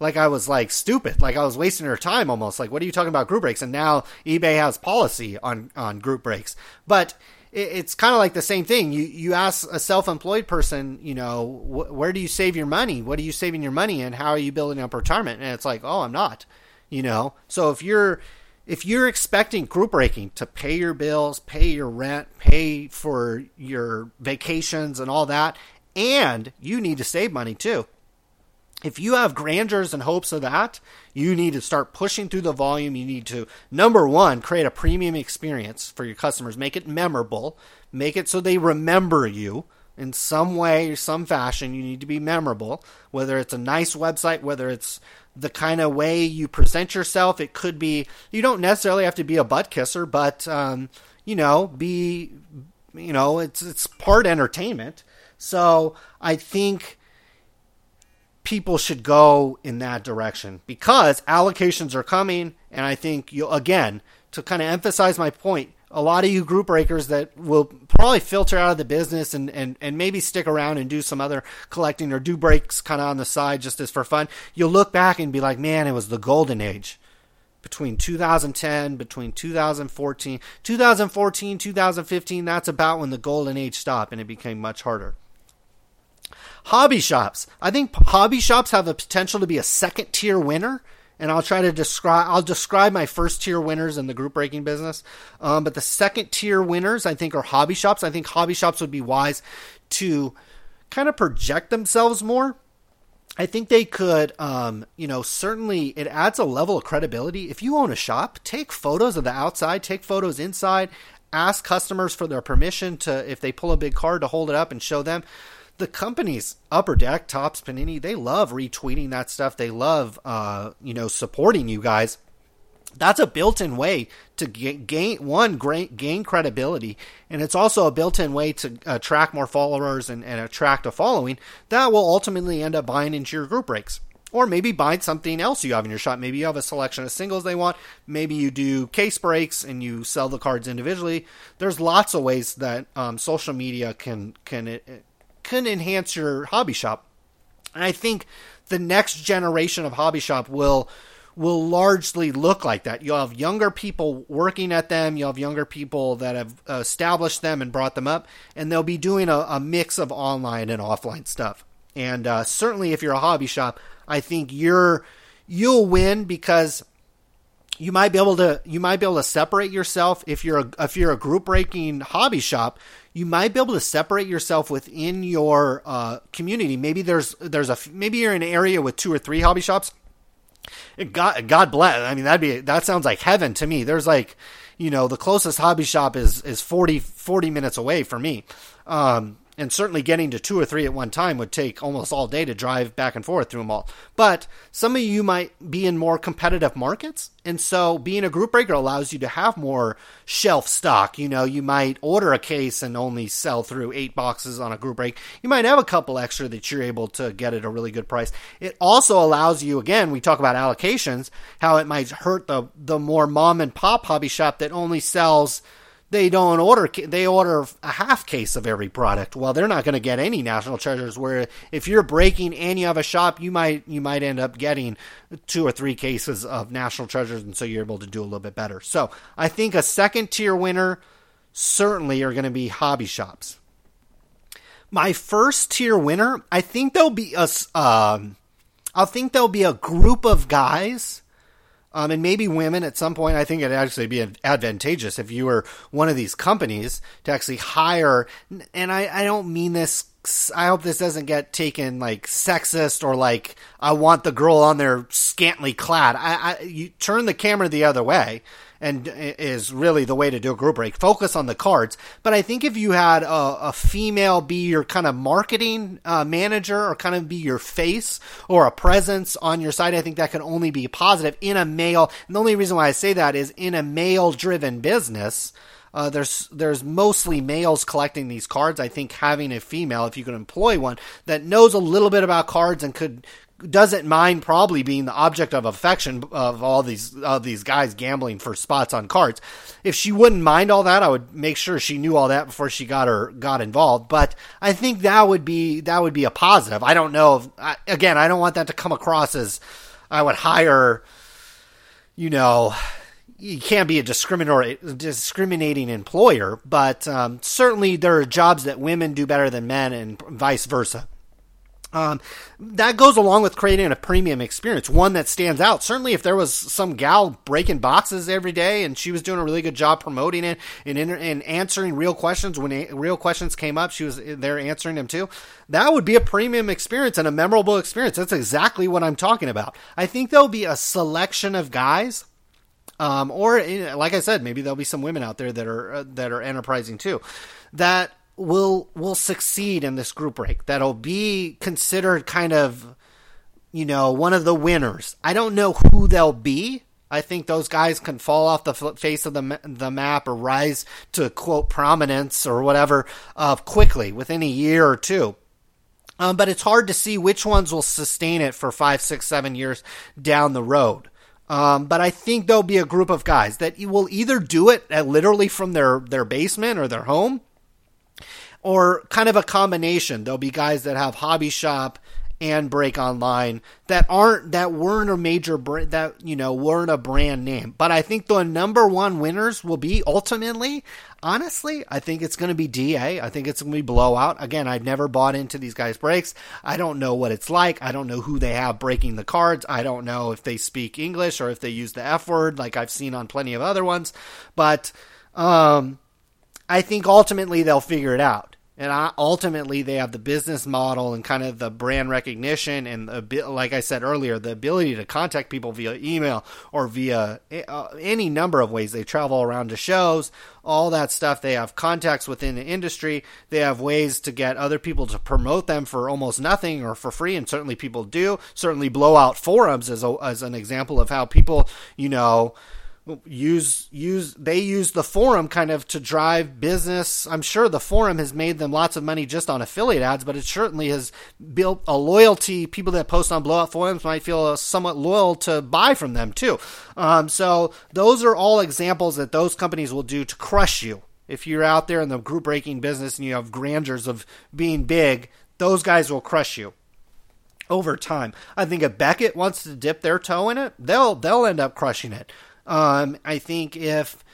I was like stupid, like I was wasting her time almost. Like, what are you talking about group breaks? And now eBay has policy on group breaks, but it's kind of like the same thing. You ask a self-employed person, where do you save your money? What are you saving your money in? How are you building up retirement? And it's like, oh, I'm not, So if you're expecting group breaking to pay your bills, pay your rent, pay for your vacations and all that, and you need to save money too. If you have grandeurs and hopes of that, you need to start pushing through the volume. You need to, number one, create a premium experience for your customers. Make it memorable. Make it so they remember you in some way, some fashion. You need to be memorable, whether it's a nice website, whether it's the kind of way you present yourself. It could be, you don't necessarily have to be a butt kisser, but, it's part entertainment. So I think people should go in that direction because allocations are coming. And I think to kind of emphasize my point, a lot of you group breakers that will probably filter out of the business and maybe stick around and do some other collecting or do breaks kind of on the side just as for fun, you'll look back and be like, man, it was the golden age between 2010, between 2014, 2015. That's about when the golden age stopped and it became much harder. Hobby shops. I think hobby shops have the potential to be a second tier winner, and I'll describe my first tier winners in the group breaking business. But the second tier winners, I think, are hobby shops. I think hobby shops would be wise to kind of project themselves more. I think they could, certainly it adds a level of credibility. If you own a shop, take photos of the outside, take photos inside, ask customers for their permission to, if they pull a big card, to hold it up and show them. The companies, Upper Deck, Topps, Panini, they love retweeting that stuff. They love, supporting you guys. That's a built-in way to gain credibility. And it's also a built-in way to attract more followers and attract a following that will ultimately end up buying into your group breaks. Or maybe buy something else you have in your shop. Maybe you have a selection of singles they want. Maybe you do case breaks and you sell the cards individually. There's lots of ways that social media can enhance your hobby shop. And I think the next generation of hobby shop will largely look like that. You'll have younger people working at them. You'll have younger people that have established them and brought them up, and they'll be doing a mix of online and offline stuff. And certainly if you're a hobby shop, I think you'll win because you might be able to separate yourself. If you're a group breaking hobby shop, you might be able to separate yourself within your community. Maybe maybe you're in an area with 2 or 3 hobby shops. God bless. I mean, that sounds like heaven to me. There's like, the closest hobby shop is 40 minutes away for me. And certainly getting to 2 or 3 at one time would take almost all day to drive back and forth through them all. But some of you might be in more competitive markets. And so being a group breaker allows you to have more shelf stock. You know, you might order a case and only sell through 8 boxes on a group break. You might have a couple extra that you're able to get at a really good price. It also allows you, again, we talk about allocations, how it might hurt the more mom and pop hobby shop that only sells... They order a half case of every product. Well, they're not going to get any National Treasures, where if you're breaking and you have a shop, you might end up getting 2 or 3 cases of National Treasures, and so you're able to do a little bit better. So I think a second tier winner certainly are going to be hobby shops. My first tier winner, I think there'll be a group of guys. And maybe women at some point. I think it'd actually be advantageous if you were one of these companies to actually hire. And I don't mean this. I hope this doesn't get taken like sexist or like I want the girl on there scantily clad. You turn the camera the other way, and is really the way to do a group break. Focus on the cards. But I think if you had a female be your kind of marketing manager, or kind of be your face or a presence on your site, I think that can only be positive in a male. And the only reason why I say that is in a male-driven business, there's mostly males collecting these cards. I think having a female, if you could employ one, that knows a little bit about cards and doesn't mind probably being the object of affection of all these guys gambling for spots on cards. If she wouldn't mind all that, I would make sure she knew all that before she got involved. But I think that would be a positive. I don't know. I don't want that to come across as I would hire. You know, you can't be a discriminating employer, but certainly there are jobs that women do better than men, and vice versa. That goes along with creating a premium experience, one that stands out. Certainly if there was some gal breaking boxes every day and she was doing a really good job promoting it and answering real questions, when real questions came up, she was there answering them too. That would be a premium experience and a memorable experience. That's exactly what I'm talking about. I think there'll be a selection of guys. Or like I said, maybe there'll be some women out there that are enterprising too, that will succeed in this group break. That'll be considered kind of, you know, one of the winners. I don't know who they'll be. I think those guys can fall off the face of the map or rise to, quote, prominence or whatever quickly within a year or two. But it's hard to see which ones will sustain it for 5, 6, 7 years down the road. But I think there'll be a group of guys that will either do it literally from their basement or their home, or kind of a combination. There'll be guys that have hobby shop and break online that weren't a brand name. But I think the number one winners will be ultimately, honestly, I think it's going to be DA. I think it's going to be Blowout. Again, I've never bought into these guys' breaks. I don't know what it's like. I don't know who they have breaking the cards. I don't know if they speak English or if they use the F word like I've seen on plenty of other ones. But I think ultimately they'll figure it out. And ultimately, they have the business model and kind of the brand recognition and, like I said earlier, the ability to contact people via email or via any number of ways. They travel around to shows, all that stuff. They have contacts within the industry. They have ways to get other people to promote them for almost nothing or for free, and certainly people do. Certainly Blowout forums is as an example of how people, you know, use the forum kind of to drive business. I'm sure the forum has made them lots of money just on affiliate ads, but it certainly has built a loyalty. People that post on Blowout forums might feel somewhat loyal to buy from them too. So those are all examples that those companies will do to crush you. If you're out there in the group breaking business and you have grandeurs of being big, those guys will crush you over time. I think if Beckett wants to dip their toe in it, they'll end up crushing it. I think if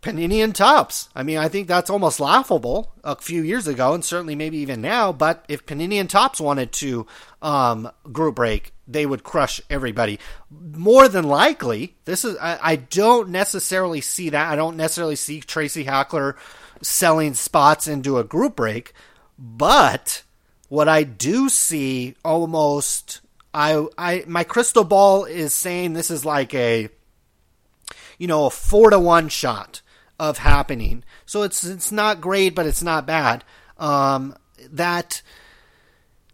Panini and Topps, I mean, I think that's almost laughable a few years ago and certainly maybe even now, but if Panini and Topps wanted to group break, they would crush everybody. More than likely, I don't necessarily see that. I don't necessarily see Tracy Hackler selling spots into a group break, but what I do see almost, my crystal ball is saying this is like a 4-1 shot of happening. So it's not great, but it's not bad. that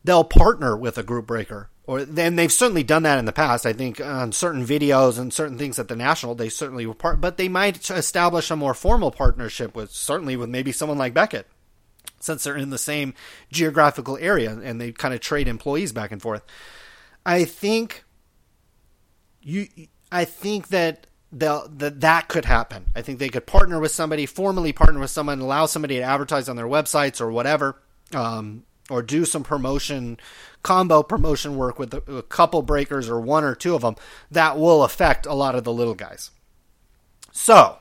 they'll partner with a group breaker. Or then they've certainly done that in the past. I think on certain videos and certain things at the National, they certainly were part, but they might establish a more formal partnership with, certainly with maybe someone like Beckett, since they're in the same geographical area and they kind of trade employees back and forth. I think that that could happen. I think they could partner with somebody, formally partner with someone, allow somebody to advertise on their websites or whatever, or do some promotion, combo promotion work with a couple breakers or one or two of them. That will affect a lot of the little guys. So,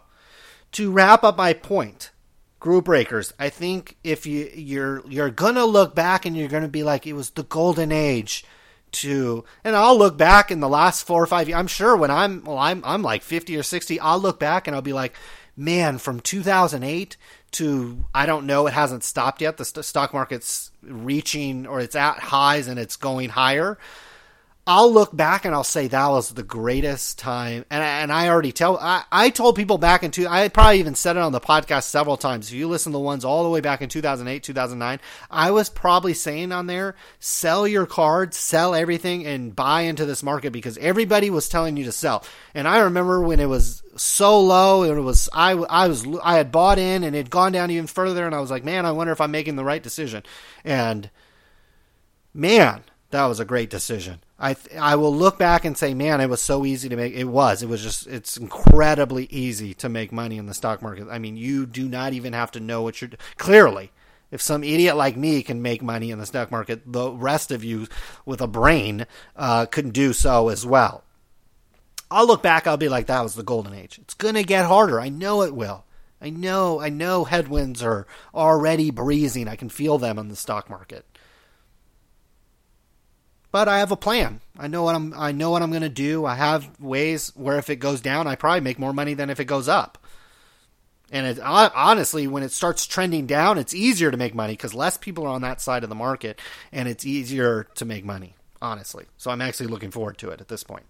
to wrap up my point, group breakers, I think if you're going to look back and you're going to be like, it was the golden age to, and I'll look back in the last 4 or 5 years, I'm sure when I'm like 50 or 60, I'll look back and I'll be like, man, from 2008 to, I don't know, it hasn't stopped yet. The stock market's reaching, or it's at highs and it's going higher. I'll look back and I'll say that was the greatest time. And I already tell, I told people back in I probably even said it on the podcast several times. If you listen to the ones all the way back in 2008, 2009, I was probably saying on there, sell your cards, sell everything and buy into this market, because everybody was telling you to sell. And I remember when it was so low, it was, I had bought in and it had gone down even further. And I was like, man, I wonder if I'm making the right decision. And man, that was a great decision. I will look back and say, man, it was so easy to make. It was just, it's incredibly easy to make money in the stock market. I mean, you do not even have to know what you're doing. Clearly, if some idiot like me can make money in the stock market, the rest of you with a brain can do so as well. I'll look back. I'll be like, that was the golden age. It's going to get harder. I know it will. I know headwinds are already breezing. I can feel them in the stock market. But I have a plan. I know what I'm going to do. I have ways where if it goes down, I probably make more money than if it goes up. And it, honestly, when it starts trending down, it's easier to make money because less people are on that side of the market and it's easier to make money, honestly. So I'm actually looking forward to it at this point.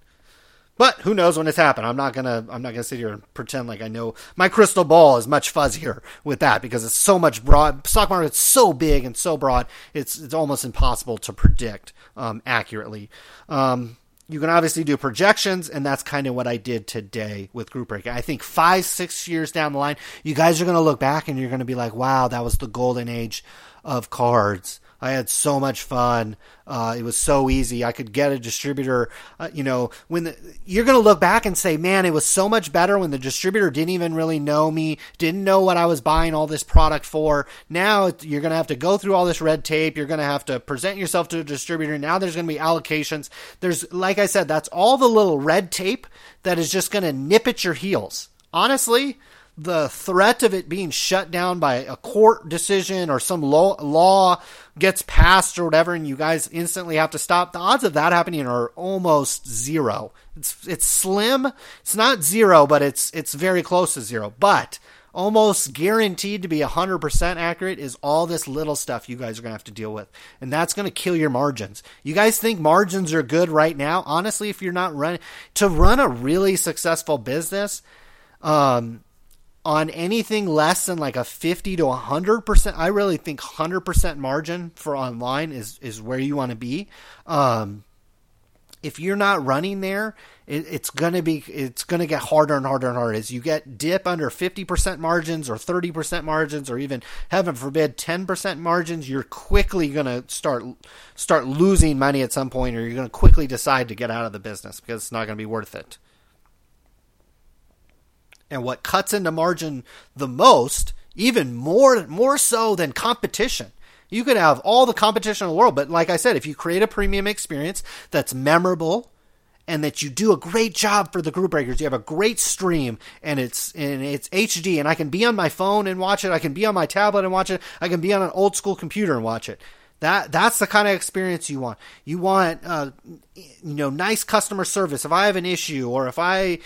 But who knows when it's happened? I'm not gonna sit here and pretend like I know. My crystal ball is much fuzzier with that because it's so much broad. Stock market's so big and so broad. It's almost impossible to predict accurately. You can obviously do projections, and that's kind of what I did today with group breaking. I think 5-6 years down the line, you guys are gonna look back and you're gonna be like, "Wow, that was the golden age of cards." I had so much fun. It was so easy. I could get a distributor. You're going to look back and say, man, it was so much better when the distributor didn't even really know me, didn't know what I was buying all this product for. Now you're going to have to go through all this red tape. You're going to have to present yourself to a distributor. Now there's going to be allocations. There's, like I said, that's all the little red tape that is just going to nip at your heels. Honestly, the threat of it being shut down by a court decision or some law gets passed or whatever, and you guys instantly have to stop, the odds of that happening are almost zero. It's slim. It's not zero, but it's very close to zero. But almost guaranteed to be 100% accurate is all this little stuff you guys are going to have to deal with. And that's going to kill your margins. You guys think margins are good right now? Honestly, if you're not to run a really successful business, on anything less than like a 50 to 100%, I really think 100% margin for online is where you want to be. If you're not running there, it's gonna get harder and harder and harder as you get dip under 50% margins or 30% margins or even, heaven forbid, 10% margins. You're quickly gonna start losing money at some point, or you're gonna quickly decide to get out of the business because it's not gonna be worth it. And what cuts into margin the most, even more so than competition. You could have all the competition in the world, but like I said, if you create a premium experience that's memorable and that you do a great job for the group breakers, you have a great stream and it's HD, and I can be on my phone and watch it, I can be on my tablet and watch it, I can be on an old school computer and watch it. That's the kind of experience you want. You want, nice customer service. If I have an issue or if I,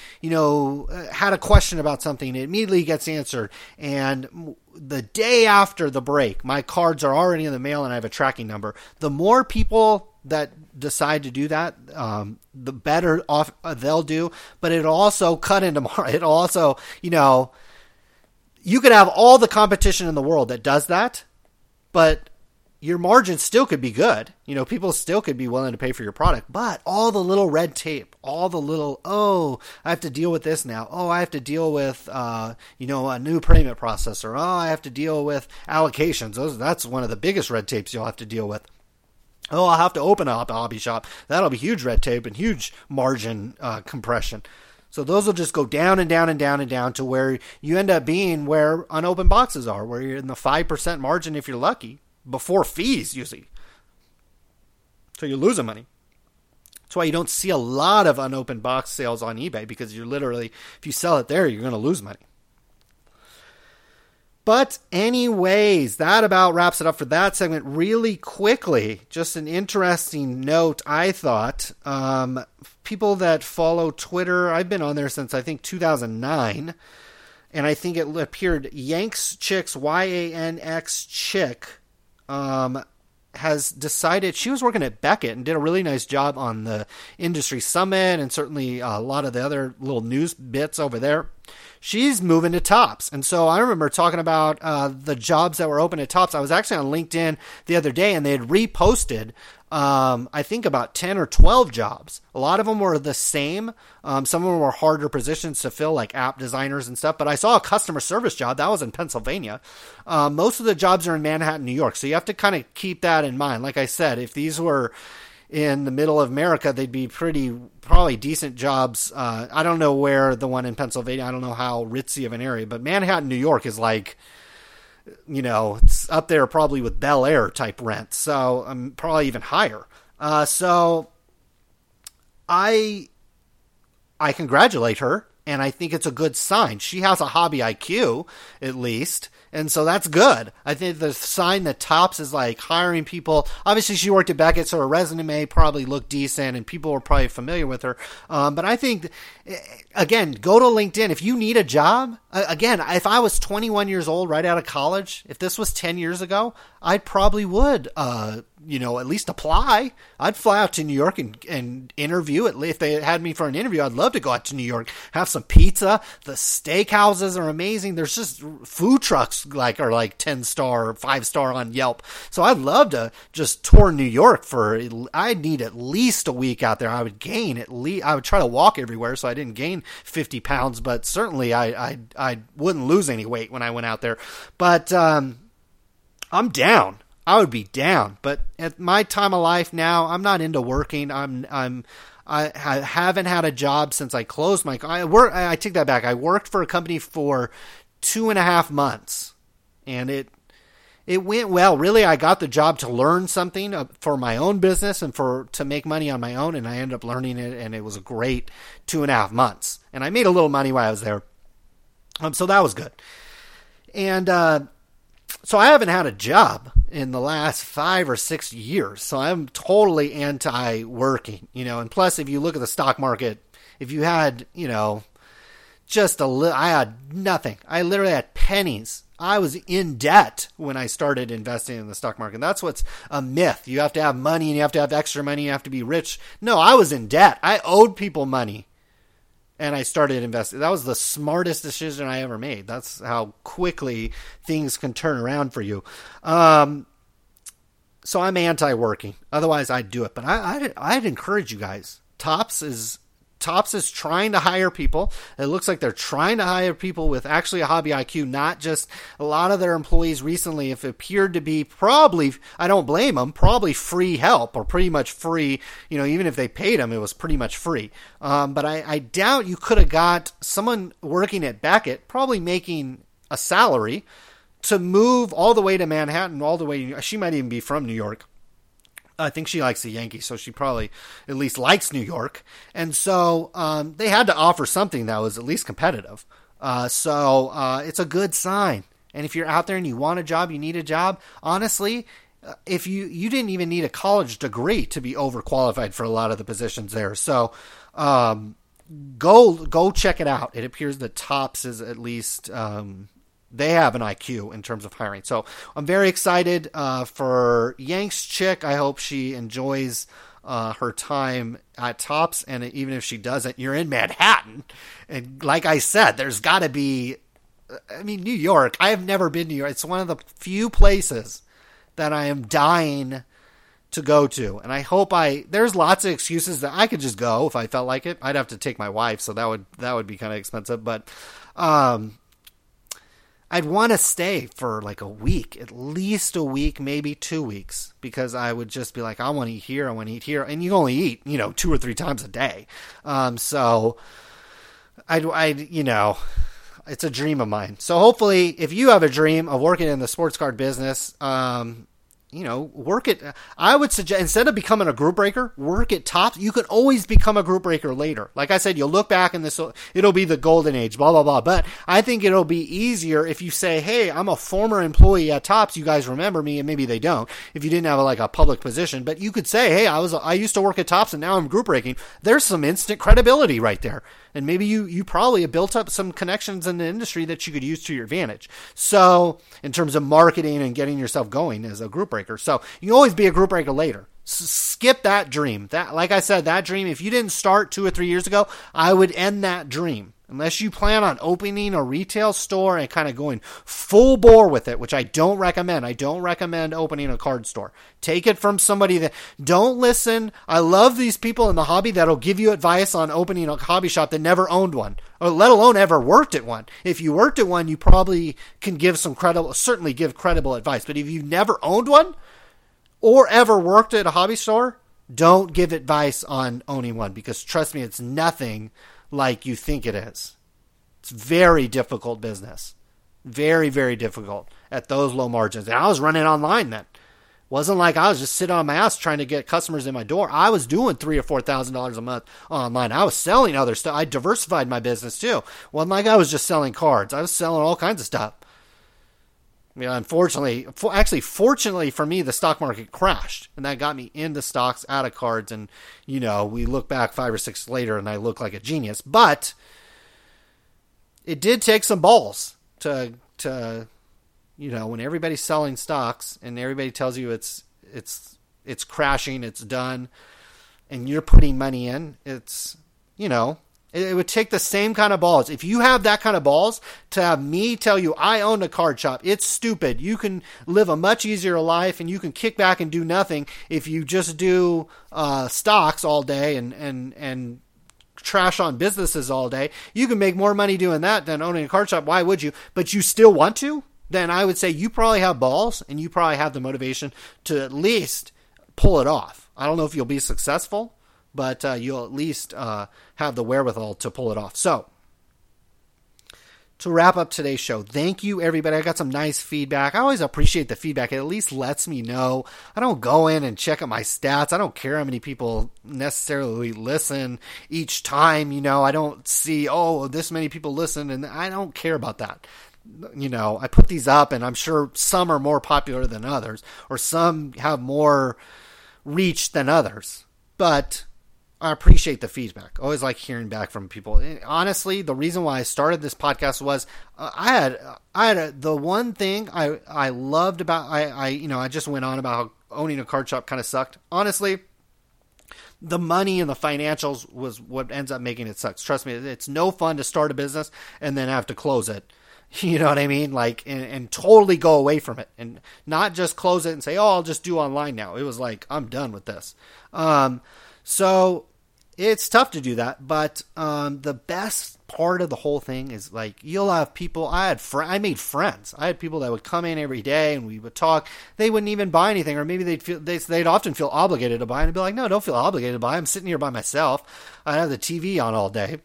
had a question about something, it immediately gets answered. And the day after the break, my cards are already in the mail and I have a tracking number. The more people that decide to do that, the better off they'll do. But it'll also cut into it also, you could have all the competition in the world that does that. but your margin still could be good. You know, people still could be willing to pay for your product, but all the little red tape, all the little, oh, I have to deal with this now. Oh, I have to deal with, you know, a new payment processor. Oh, I have to deal with allocations. That's one of the biggest red tapes you'll have to deal with. Oh, I'll have to open up a hobby shop. That'll be huge red tape and huge margin compression. So those will just go down and down and down and down to where you end up being where unopened boxes are, where you're in the 5% margin if you're lucky, before fees usually. So you're losing money. That's why you don't see a lot of unopened box sales on eBay, because you're literally, if you sell it there, you're going to lose money. But anyways, that about wraps it up for that segment. Really quickly, just an interesting note, I thought. People that follow Twitter, I've been on there since, I think, 2009. And I think it appeared Yanks Chicks, Y-A-N-X Chick, has decided, she was working at Beckett and did a really nice job on the industry summit and certainly a lot of the other little news bits over there. She's moving to Topps. And so I remember talking about the jobs that were open at Topps. I was actually on LinkedIn the other day, and they had reposted, I think, about 10 or 12 jobs. A lot of them were the same. Some of them were harder positions to fill, like app designers and stuff. But I saw a customer service job. That was in Pennsylvania. Most of the jobs are in Manhattan, New York. So you have to kind of keep that in mind. Like I said, if these were in the middle of America, they'd be probably decent jobs. I don't know where the one in Pennsylvania, I don't know how ritzy of an area, but Manhattan, New York is like, you know, it's up there probably with Bel Air type rent. So probably even higher. So I congratulate her, and I think it's a good sign. She has a hobby IQ at least. And so that's good. I think the sign that Topps is like hiring people. Obviously, she worked at Beckett, so her resume probably looked decent, and people were probably familiar with her. But I think, again, go to LinkedIn. If you need a job, again, if I was 21 years old right out of college, if this was 10 years ago, I probably would, you know, at least apply. I'd fly out to New York and interview. At least if they had me for an interview, I'd love to go out to New York, have some pizza. The steakhouses are amazing. There's just food trucks like are like 10-star, 5-star on Yelp. So I'd love to just tour New York for. I'd need at least a week out there. I would gain at least. I would try to walk everywhere, so I didn't gain 50 pounds, but certainly I wouldn't lose any weight when I went out there. But I'm down. I would be down, but at my time of life now, I'm not into working. I haven't had a job since I closed my. I take that back. I worked for a company for 2.5 months, and it went well. Really, I got the job to learn something for my own business and to make money on my own, and I ended up learning it, and it was a great 2.5 months, and I made a little money while I was there, so that was good, and. So I haven't had a job in the last 5 or 6 years. So I'm totally anti-working, you know. And plus, if you look at the stock market, if you had, you know, I had nothing. I literally had pennies. I was in debt when I started investing in the stock market. That's what's a myth. You have to have money, and you have to have extra money. You have to be rich. No, I was in debt. I owed people money. And I started investing. That was the smartest decision I ever made. That's how quickly things can turn around for you. So I'm anti-working. Otherwise, I'd do it. But I'd encourage you guys. Topps is trying to hire people. It looks like they're trying to hire people with actually a hobby IQ, not just a lot of their employees recently. If it appeared to be probably, I don't blame them, probably free help or pretty much free, you know, even if they paid them, it was pretty much free. But I doubt you could have got someone working at Beckett, probably making a salary, to move all the way to Manhattan, all the way, she might even be from New York. I think she likes the Yankees, so she probably at least likes New York. And so they had to offer something that was at least competitive. So it's a good sign. And if you're out there and you want a job, you need a job, honestly, if you didn't even need a college degree to be overqualified for a lot of the positions there. So go check it out. It appears that Topps is at least they have an IQ in terms of hiring. So I'm very excited for Yanks Chick. I hope she enjoys her time at Topps. And even if she doesn't, you're in Manhattan. And like I said, there's got to be, I mean, New York. I have never been to New York. It's one of the few places that I am dying to go to. And I hope there's lots of excuses that I could just go if I felt like it. I'd have to take my wife, so that would be kind of expensive, but I'd want to stay for like a week, at least a week, maybe 2 weeks, because I would just be like, I want to eat here. And you only eat, 2 or 3 times a day. So it's a dream of mine. So hopefully if you have a dream of working in the sports card business, work it. I would suggest, instead of becoming a group breaker, work at Topps. You could always become a group breaker later. Like I said, you'll look back and it'll be the golden age, blah, blah, blah. But I think it'll be easier if you say, hey, I'm a former employee at Topps. You guys remember me, and maybe they don't if you didn't have a public position. But you could say, hey, I used to work at Topps and now I'm group breaking. There's some instant credibility right there. And maybe you probably have built up some connections in the industry that you could use to your advantage. So in terms of marketing and getting yourself going as a group breaker. So you can always be a group breaker later. Skip that dream. Like I said, that dream, if you didn't start 2 or 3 years ago, I would end that dream. Unless you plan on opening a retail store and kind of going full bore with it, which I don't recommend. I don't recommend opening a card store. Take it from somebody that don't listen. I love these people in the hobby that'll give you advice on opening a hobby shop that never owned one, or let alone ever worked at one. If you worked at one, you probably can certainly give credible advice. But if you've never owned one or ever worked at a hobby store, don't give advice on owning one, because trust me, it's nothing like you think it is. It's very difficult business. Very, very difficult at those low margins. And I was running online then. Wasn't like I was just sitting on my ass trying to get customers in my door. I was doing $3,000 or $4,000 a month online. I was selling other stuff. I diversified my business too. Wasn't like I was just selling cards. I was selling all kinds of stuff. Fortunately for me, the stock market crashed, and that got me into stocks, out of cards. And, we look back 5 or 6 later and I look like a genius, but it did take some balls to when everybody's selling stocks and everybody tells you it's crashing, it's done, and you're putting money in, it would take the same kind of balls. If you have that kind of balls to have me tell you I own a card shop, it's stupid. You can live a much easier life, and you can kick back and do nothing if you just do stocks all day and trash on businesses all day. You can make more money doing that than owning a card shop. Why would you? But you still want to? Then I would say you probably have balls, and you probably have the motivation to at least pull it off. I don't know if you'll be successful, but you'll at least have the wherewithal to pull it off. So, to wrap up today's show, thank you, everybody. I got some nice feedback. I always appreciate the feedback. It at least lets me know. I don't go in and check out my stats. I don't care how many people necessarily listen each time. I don't see, this many people listen, and I don't care about that. I put these up, and I'm sure some are more popular than others, or some have more reach than others. But I appreciate the feedback. Always like hearing back from people. And honestly, the reason why I started this podcast was the one thing I loved about, I just went on about how owning a card shop kind of sucked. Honestly, the money and the financials was what ends up making it sucks. Trust me, it's no fun to start a business and then have to close it. You know what I mean? And totally go away from it, and not just close it and say, I'll just do online now. It was like, I'm done with this. So it's tough to do that, but the best part of the whole thing is you'll have people. I made friends. I had people that would come in every day and we would talk. They wouldn't even buy anything, or maybe they'd often feel obligated to buy, and I'd be like, no, don't feel obligated to buy. I'm sitting here by myself. I have the TV on all day.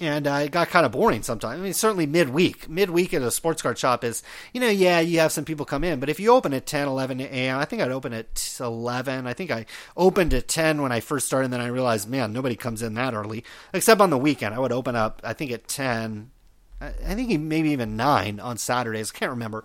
And it got kind of boring sometimes. I mean, certainly midweek. Midweek at a sports card shop is, you have some people come in. But if you open at 10, 11 a.m., I think I'd open at 11. I think I opened at 10 when I first started, and then I realized, man, nobody comes in that early. Except on the weekend. I would open up, I think, at 10. I think maybe even 9 on Saturdays. I can't remember.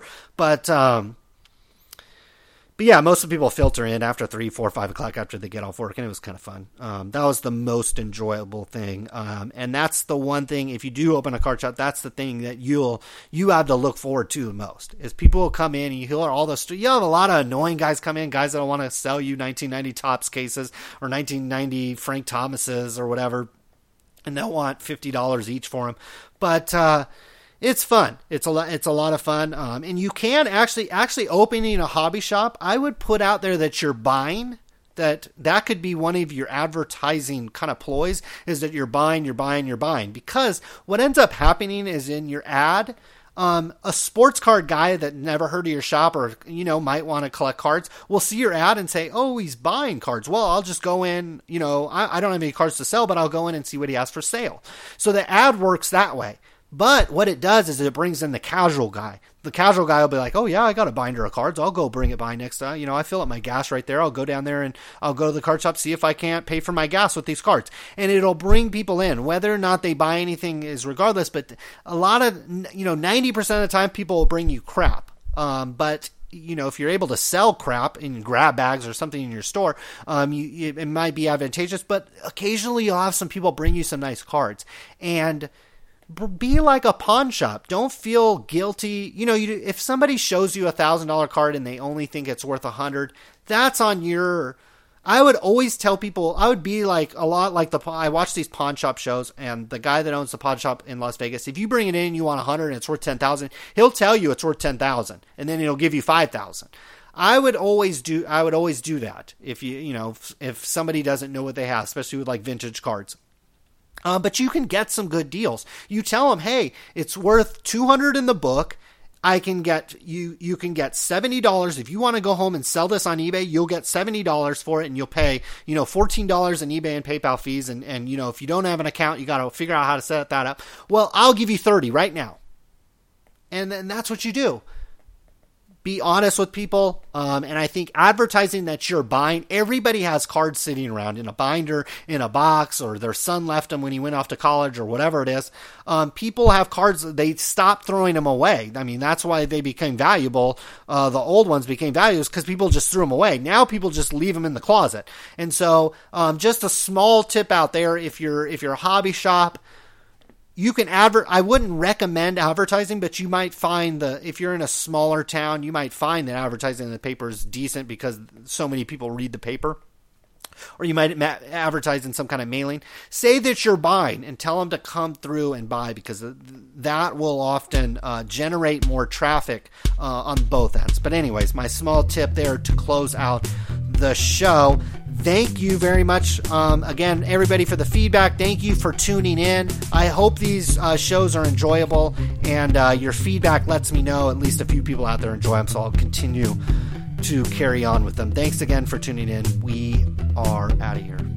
But yeah, most of the people filter in after 3, 4, 5 o'clock after they get off work, and it was kind of fun. That was the most enjoyable thing. And that's the one thing, if you do open a card shop, that's the thing that you have to look forward to the most, is people will come in and you hear all those. You'll have a lot of annoying guys come in, guys that want to sell you 1990 Topps cases or 1990 Frank Thomases or whatever, and they'll want $50 each for them. But It's fun. It's a lot of fun. And you can actually opening a hobby shop, I would put out there that you're buying. That could be one of your advertising kind of ploys, is that you're buying. Because what ends up happening is in your ad, a sports card guy that never heard of your shop or, might want to collect cards will see your ad and say, oh, he's buying cards. Well, I'll just go in, I don't have any cards to sell, but I'll go in and see what he has for sale. So the ad works that way. But what it does is it brings in the casual guy. The casual guy will be like, oh, yeah, I got a binder of cards. I'll go bring it by next time. I fill up my gas right there. I'll go down there and I'll go to the card shop, see if I can't pay for my gas with these cards. And it'll bring people in. Whether or not they buy anything is regardless. But a lot of, 90% of the time people will bring you crap. But if you're able to sell crap in grab bags or something in your store, it might be advantageous. But occasionally you'll have some people bring you some nice cards. And be like a pawn shop. Don't feel guilty. If somebody shows you $1,000 card and they only think it's worth 100, that's on your. I would always tell people, I would be like a lot like I watch these pawn shop shows, and the guy that owns the pawn shop in Las Vegas, if you bring it in and you want 100 and it's worth 10,000, he'll tell you it's worth 10,000 and then he'll give you 5,000. I would always do that. If if somebody doesn't know what they have, especially with like vintage cards. But you can get some good deals. You tell them, hey, it's worth $200 in the book. I can get you can get $70. If you want to go home and sell this on eBay, you'll get $70 for it, and you'll pay, $14 in eBay and PayPal fees. And if you don't have an account, you got to figure out how to set that up. Well, I'll give you $30 right now. And then that's what you do. Be honest with people, and I think advertising that you're buying. Everybody has cards sitting around in a binder, in a box, or their son left them when he went off to college, or whatever it is. People have cards; they stopped throwing them away. I mean, that's why they became valuable. The old ones became valuable because people just threw them away. Now people just leave them in the closet. And so, just a small tip out there: if you're a hobby shop. You can I wouldn't recommend advertising, but you might find if you're in a smaller town, you might find that advertising in the paper is decent because so many people read the paper. Or you might advertise in some kind of mailing. Say that you're buying and tell them to come through and buy, because that will often generate more traffic on both ends. But anyways, my small tip there to close out the show. Thank you very much again, everybody, for the feedback. Thank you for tuning in. I hope these shows are enjoyable, and your feedback lets me know at least a few people out there enjoy them, so I'll continue to carry on with them. Thanks again for tuning in. We are out of here.